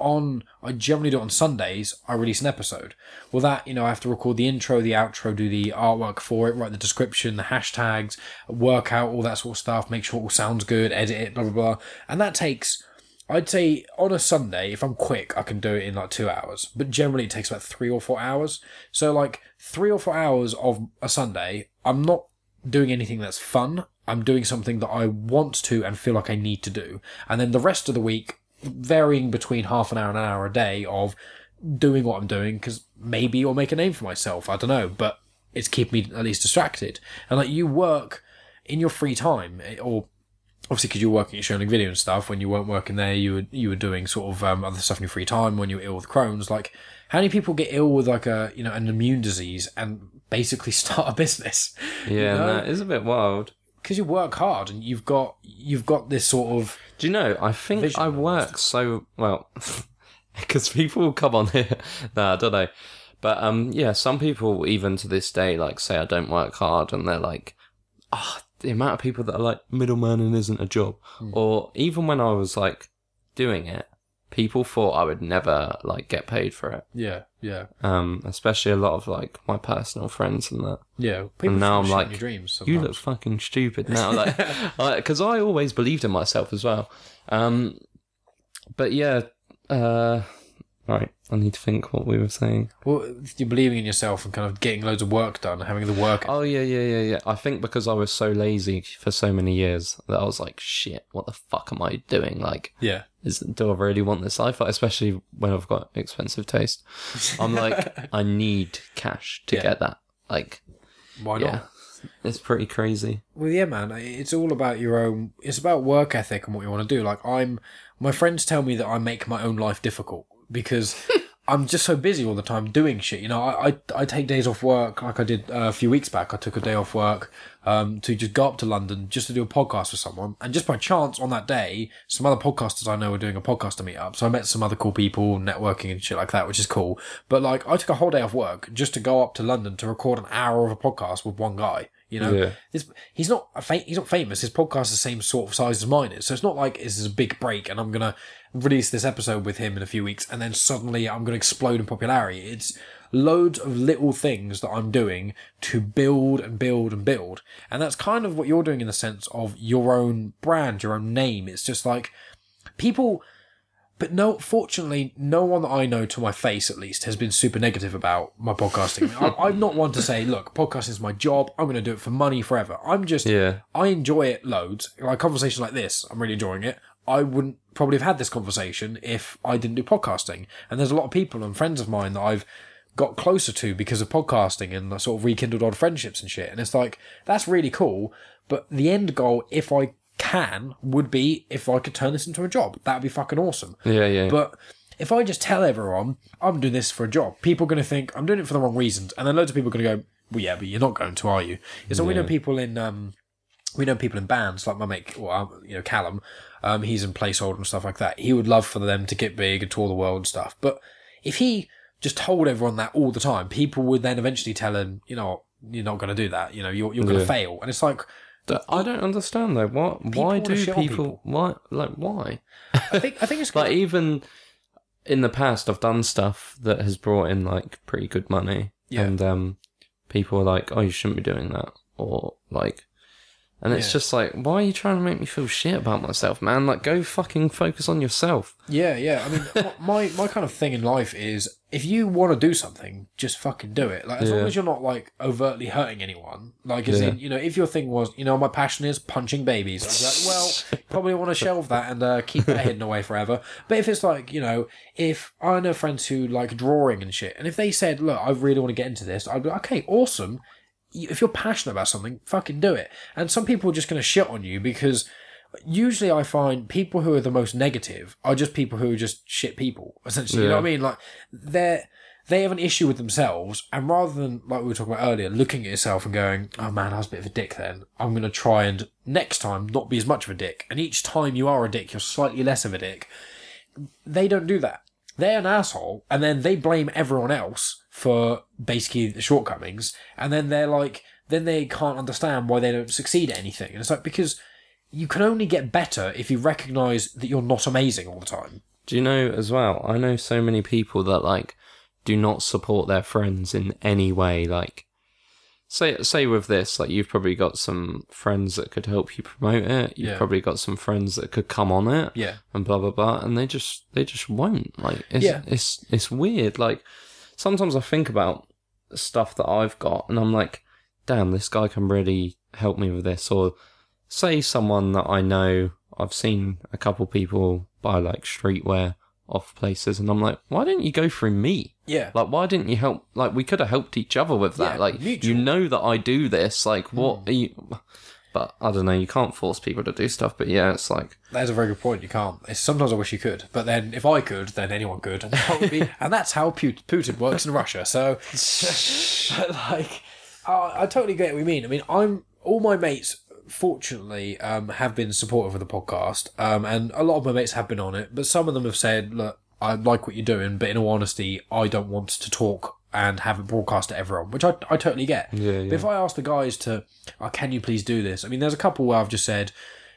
I generally do it on Sundays, I release an episode. Well, that, you know, I have to record the intro, the outro, do the artwork for it, write the description, the hashtags, work out all that sort of stuff, make sure it all sounds good, edit it, blah, blah, blah. And that takes, I'd say on a Sunday, if I'm quick, I can do it in like 2 hours. But generally it takes about 3 or 4 hours. So like 3 or 4 hours of a Sunday, I'm not doing anything that's fun. I'm doing something that I want to and feel like I need to do. And then the rest of the week, varying between half an hour and an hour a day of doing what I'm doing, because maybe I'll make a name for myself. I don't know, but it's keeping me at least distracted. And like, you work in your free time, or obviously because you're working at Shonen Video and stuff, when you weren't working there, you were doing sort of other stuff in your free time when you were ill with Crohn's. Like, how many people get ill with like a, you know, an immune disease and basically start a business? Yeah, you know? That is a bit wild. Because you work hard and you've got this sort of... Do you know, I think I work so... Well, because people will come on here. Nah, I don't know. But, yeah, some people, even to this day, like, say I don't work hard, and they're like, oh, the amount of people that are like, middleman and isn't a job. Mm. Or even when I was, like, doing it, people thought I would never, like, get paid for it. Yeah, yeah. Especially a lot of, like, my personal friends and that. Yeah, people are shitting your dreams sometimes. You look fucking stupid now. Like, because I always believed in myself as well. But yeah, right, I need to think what we were saying. Well, you're believing in yourself and kind of getting loads of work done, having the work. Oh, yeah. I think because I was so lazy for so many years that I was like, shit, what the fuck am I doing? Like, yeah. Do I really want this life? Like, especially when I've got expensive taste. I'm like, I need cash to get that. Like, why not? It's pretty crazy. Well, yeah, man. It's all about your own. It's about work ethic and what you want to do. Like, my friends tell me that I make my own life difficult because I'm just so busy all the time doing shit. You know, I take days off work, like I did a few weeks back. I took a day off work to just go up to London just to do a podcast with someone. And just by chance on that day, some other podcasters I know were doing a podcaster meetup. So I met some other cool people, networking and shit like that, which is cool. But like, I took a whole day off work just to go up to London to record an hour of a podcast with one guy. You know, he's not famous. His podcast is the same sort of size as mine is. So it's not like this is a big break and I'm going to release this episode with him in a few weeks and then suddenly I'm going to explode in popularity. It's loads of little things that I'm doing to build and build and build. And that's kind of what you're doing in the sense of your own brand, your own name. It's just like people... But no, fortunately, no one that I know, to my face at least, has been super negative about my podcasting. I'm not one to say, look, podcasting is my job. I'm going to do it for money forever. I'm just, I enjoy it loads. Like, conversations like this, I'm really enjoying it. I wouldn't probably have had this conversation if I didn't do podcasting. And there's a lot of people and friends of mine that I've got closer to because of podcasting and sort of rekindled old friendships and shit. And it's like, that's really cool. But the end goal, if I can, would be if I could turn this into a job. That'd be fucking awesome. Yeah. But if I just tell everyone I'm doing this for a job, people are going to think I'm doing it for the wrong reasons, and then loads of people are going to go, well, yeah, but you're not going to, are you? So we know people in bands, like my mate, well, you know, Callum, he's in Placeholder and stuff like that. He would love for them to get big and tour the world and stuff. But if he just told everyone that all the time, people would then eventually tell him, you know, you're not going to do that. You know, you're going to fail. And it's like, I don't understand though. Why do people? Why? Like, why? I think it's like, even in the past, I've done stuff that has brought in like pretty good money, and people are like, "Oh, you shouldn't be doing that," or like, and it's just like, why are you trying to make me feel shit about myself, man? Like, go fucking focus on yourself. Yeah. I mean, my kind of thing in life is, if you want to do something, just fucking do it. Like, as long as you're not, like, overtly hurting anyone. Like, as in, you know, if your thing was, you know, my passion is punching babies, I was like, well, probably want to shelve that and keep that hidden away forever. But if it's like, you know, if I know friends who like drawing and shit, and if they said, look, I really want to get into this, I'd be like, okay, awesome. If you're passionate about something, fucking do it. And some people are just going to shit on you because... Usually I find people who are the most negative are just people who are just shit people, essentially. You know what I mean? Like, they have an issue with themselves, and rather than, like we were talking about earlier, looking at yourself and going, oh man, I was a bit of a dick then. I'm going to try and next time not be as much of a dick. And each time you are a dick, you're slightly less of a dick. They don't do that. They're an asshole, and then they blame everyone else for basically the shortcomings, and then they can't understand why they don't succeed at anything. And it's like, because... you can only get better if you recognise that you're not amazing all the time. Do you know as well, I know so many people that like do not support their friends in any way. Like say with this, like you've probably got some friends that could help you promote it. You've probably got some friends that could come on it. Yeah. And blah blah blah. And they just won't. Like it's weird. Like sometimes I think about stuff that I've got and I'm like, damn, this guy can really help me with this. Or say someone that I know, I've seen a couple people buy like streetwear off places and I'm like, why didn't you go through me? Yeah. Like, why didn't you help? Like, we could have helped each other with that. Yeah, like, mutual. You know that I do this. Like, what are you... But I don't know, you can't force people to do stuff, but yeah, it's like... That's a very good point, you can't. Sometimes I wish you could, but then if I could, then anyone could. And that would be, and that's how Putin works in Russia, so... Like, I totally get what you mean. I mean, all my mates, fortunately, have been supportive of the podcast, and a lot of my mates have been on it, but some of them have said, look, I like what you're doing, but in all honesty, I don't want to talk and have it broadcast to everyone, which I totally get. Yeah. But if I ask the guys to, can you please do this? I mean, there's a couple where I've just said,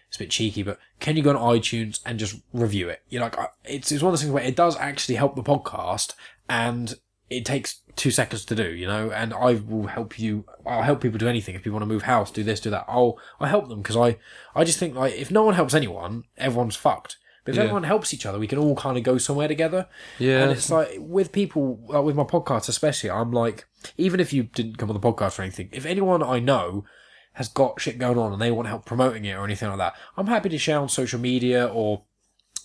it's a bit cheeky, but can you go on iTunes and just review it? You're like, it's one of those things where it does actually help the podcast, and it takes 2 seconds to do, you know, and I will help you. I'll help people do anything. If you want to move house, do this, do that. I'll help them because I just think, like, if no one helps anyone, everyone's fucked. But if everyone helps each other, we can all kind of go somewhere together. Yeah. And it's like, with people, like with my podcast especially, I'm like, even if you didn't come on the podcast or anything, if anyone I know has got shit going on and they want help promoting it or anything like that, I'm happy to share on social media or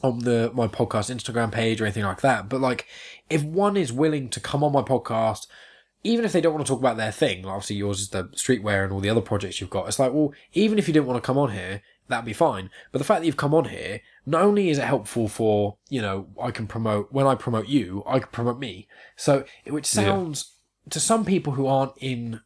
on my podcast Instagram page or anything like that. But like, if one is willing to come on my podcast, even if they don't want to talk about their thing, like obviously yours is the streetwear and all the other projects you've got, it's like, well, even if you didn't want to come on here, that'd be fine. But the fact that you've come on here, not only is it helpful for, you know, I can promote, when I promote you, I can promote me. So, which sounds, to some people who aren't in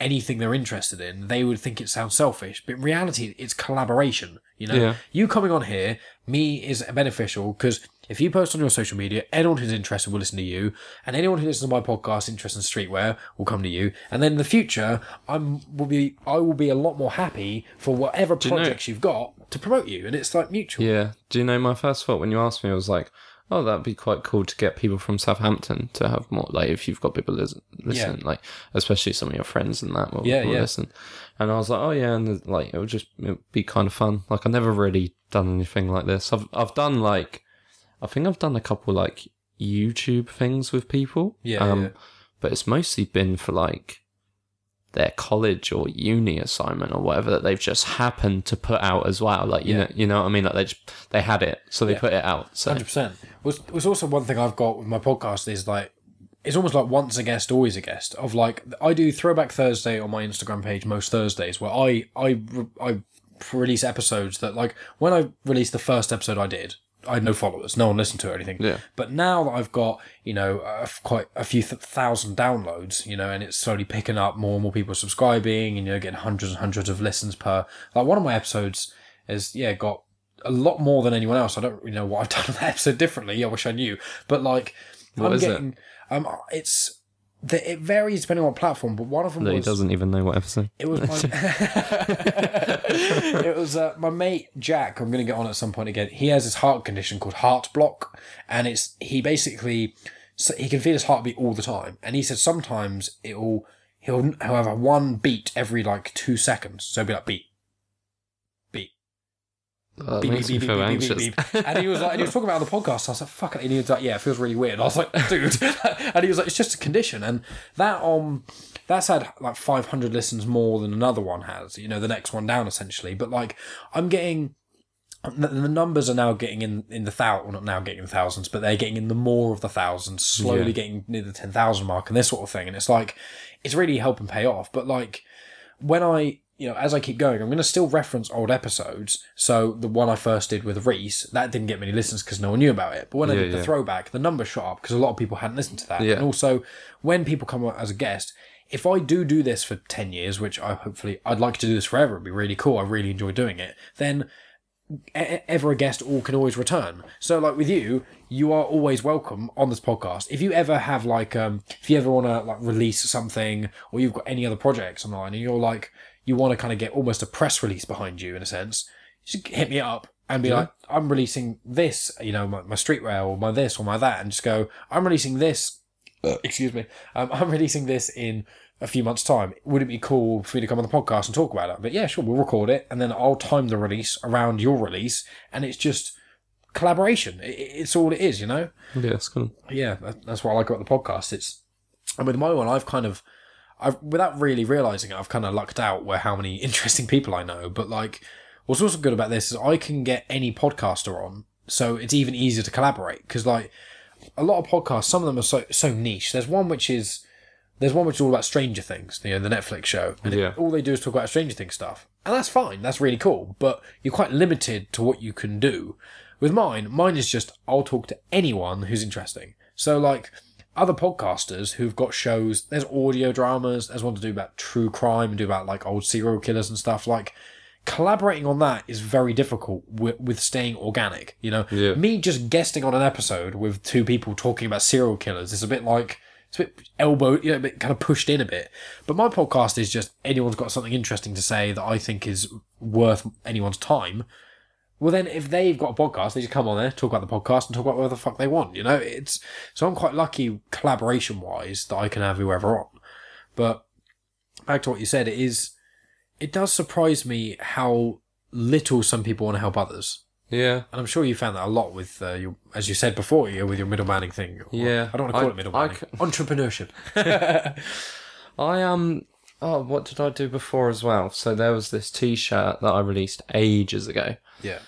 anything they're interested in, they would think it sounds selfish. But in reality, it's collaboration, you know? Yeah. You coming on here, me is beneficial because if you post on your social media, anyone who's interested will listen to you, and anyone who listens to my podcast, interested in streetwear, will come to you. And then in the future, I will be a lot more happy for whatever projects you've got to promote you, and it's like mutual. Yeah. Do you know, my first thought when you asked me, I was like, oh, that'd be quite cool to get people from Southampton to have more, like, if you've got people listen, like, especially some of your friends and that will listen. And I was like, oh yeah, and like it'll be kind of fun. Like, I've never really done anything like this. I've done like. I think I've done a couple, like, YouTube things with people. Yeah. But it's mostly been for, like, their college or uni assignment or whatever that they've just happened to put out as well. Like, you know what I mean? Like, they had it, so they put it out. So. 100%. What's also one thing I've got with my podcast is, like, it's almost like once a guest, always a guest. Of, like, I do Throwback Thursday on my Instagram page most Thursdays where I release episodes that, like, when I released the first episode I had no followers, no one listened to it or anything. Yeah. But now that I've got, you know, quite a few thousand downloads, you know, and it's slowly picking up, more and more people subscribing and, you know, getting hundreds and hundreds of listens per... Like, one of my episodes has, got a lot more than anyone else. I don't really know what I've done on that episode differently. I wish I knew. But, like, What is it? It varies depending on what platform, but one of them was... He doesn't even know what episode. It was my... It was my mate, Jack, I'm going to get on at some point again. He has this heart condition called heart block, and he can feel his heartbeat all the time. And he said sometimes he'll have one beat every, like, 2 seconds. So it'll be like, beat. Beep, beep, beep, beep, beep, beep, beep. And he was talking about it on the podcast, so I was like, fuck it. And he was like, yeah, it feels really weird. And I was like, dude. And he was like, it's just a condition. And that's had like 500 listens more than another one has, you know, the next one down essentially. But like, I'm getting the numbers are now getting in the thousands, not now getting in the thousands, but they're getting in the more of the thousands, slowly getting near the 10,000 mark and this sort of thing. And it's like, it's really helping pay off. But like, when you know, as I keep going, I'm going to still reference old episodes. So the one I first did with Reese, that didn't get many listens because no one knew about it. But when I did the throwback, the number shot up because a lot of people hadn't listened to that. Yeah. And also, when people come as a guest, if I do this for 10 years, which I'd like to do this forever, it'd be really cool. I really enjoy doing it. Then ever a guest all can always return. So like with you, you are always welcome on this podcast. If you ever have like, if you ever want to like release something or you've got any other projects online and you're like, you want to kind of get almost a press release behind you in a sense, just hit me up and be like, I'm releasing this, you know, my streetwear or my this or my that, and just go, I'm releasing this, excuse me, I'm releasing this in a few months' time. Would it be cool for me to come on the podcast and talk about it? But yeah, sure, we'll record it, and then I'll time the release around your release, and it's just collaboration. It's all it is, you know? Yeah, that's cool. Yeah, that's what I like about the podcast. It's, and with my one, I've kind of, without really realising it, I've kind of lucked out where how many interesting people I know, but like, what's also good about this is I can get any podcaster on, so it's even easier to collaborate, because like a lot of podcasts, some of them are so niche. There's one which is all about Stranger Things, you know, the Netflix show, and all they do is talk about Stranger Things stuff, and that's fine, that's really cool, but you're quite limited to what you can do. With mine is just, I'll talk to anyone who's interesting. So like other podcasters who've got shows, there's audio dramas, there's one to do about true crime and do about like old serial killers and stuff. Like, collaborating on that is very difficult with staying organic, you know? Yeah. Me just guesting on an episode with two people talking about serial killers is a bit like, it's a bit elbowed, you know, a bit kind of pushed in a bit. But my podcast is just, anyone's got something interesting to say that I think is worth anyone's time. Well, then if they've got a podcast, they just come on there, talk about the podcast and talk about whatever the fuck they want, you know? It's, so I'm quite lucky collaboration-wise that I can have whoever on. But back to what you said, it does surprise me how little some people want to help others. Yeah. And I'm sure you found that a lot with, your, as you said before, with your middlemanning thing. Or, yeah. I don't want to call it middlemanning. Entrepreneurship. What did I do before as well? So there was this t-shirt that I released ages ago. Yeah.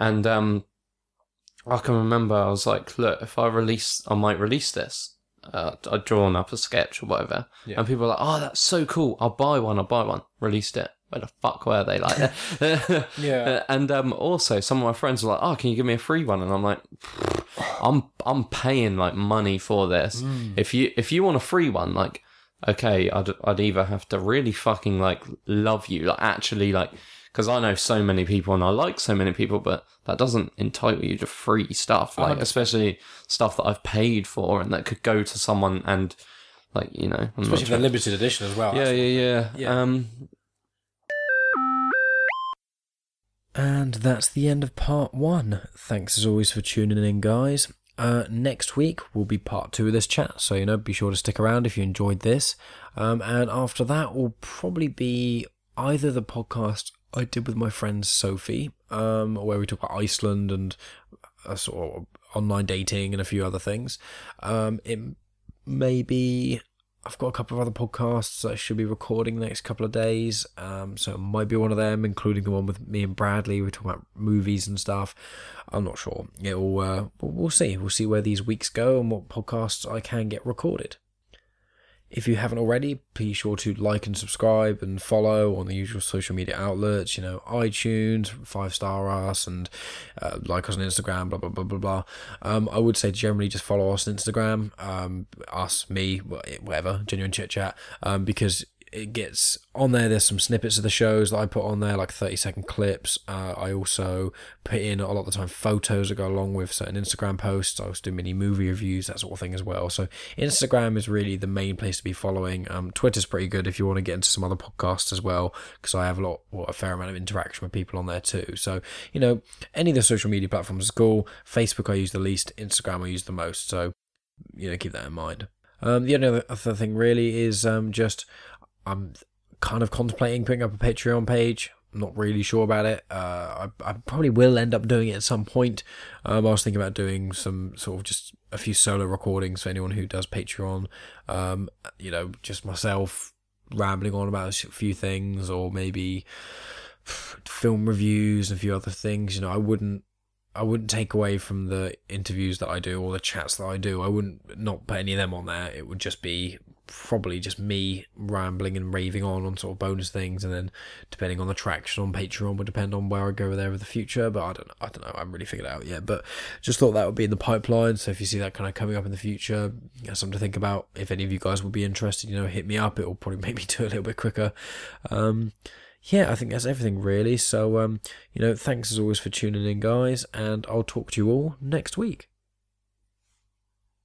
And I can remember I was like, look, if I might release this. I'd drawn up a sketch or whatever. Yeah. And people were like, oh, that's so cool. I'll buy one. Released it. Where the fuck were they? Like, yeah. And also, some of my friends were like, "Oh, can you give me a free one?" And I'm like, "I'm paying like money for this. If you want a free one, like, okay, I'd either have to really fucking like love you, like actually like, because I know so many people and I like so many people, but that doesn't entitle you to free stuff, like especially stuff that I've paid for and that could go to someone and like you know, I'm especially for the limited edition as well. Yeah. And that's the end of part one. Thanks as always for tuning in, guys. Next week will be part two of this chat, so you know, be sure to stick around if you enjoyed this. And after that will probably be either the podcast I did with my friend Sophie, where we talk about Iceland and sort of online dating and a few other things. It may be, I've got a couple of other podcasts I should be recording the next couple of days, so it might be one of them, including the one with me and Bradley. We're talking about movies and stuff. I'm not sure. We'll see. We'll see where these weeks go and what podcasts I can get recorded. If you haven't already, be sure to like and subscribe and follow on the usual social media outlets, you know, iTunes, 5-star us, and like us on Instagram, blah, blah, blah, blah, blah. I would say generally just follow us on Instagram, us, me, whatever, Genuine Chit Chat, because it gets on there. There's some snippets of the shows that I put on there, like 30-second clips. I also put in a lot of the time photos that go along with certain Instagram posts. I also do mini movie reviews, that sort of thing as well. So Instagram is really the main place to be following. Twitter's pretty good if you want to get into some other podcasts as well, because I have a fair amount of interaction with people on there too. So, you know, any of the social media platforms is cool. Facebook I use the least, Instagram I use the most. So, you know, keep that in mind. The only other thing really is just... I'm kind of contemplating putting up a Patreon page. I'm not really sure about it. I probably will end up doing it at some point. I was thinking about doing some sort of just a few solo recordings for anyone who does Patreon. You know, just myself rambling on about a few things, or maybe film reviews and a few other things. You know, I wouldn't take away from the interviews that I do or the chats that I do. I wouldn't not put any of them on there. It would just be probably just me rambling and raving on sort of bonus things, and then depending on the traction on Patreon would depend on where I go there in the future. But I don't know, I haven't really figured it out yet, but just thought that would be in the pipeline. So if you see that kind of coming up in the future, that's something to think about. If any of you guys would be interested, you know, hit me up. It'll probably make me do it a little bit quicker. Yeah, I think that's everything really. So, you know, thanks as always for tuning in, guys, and I'll talk to you all next week.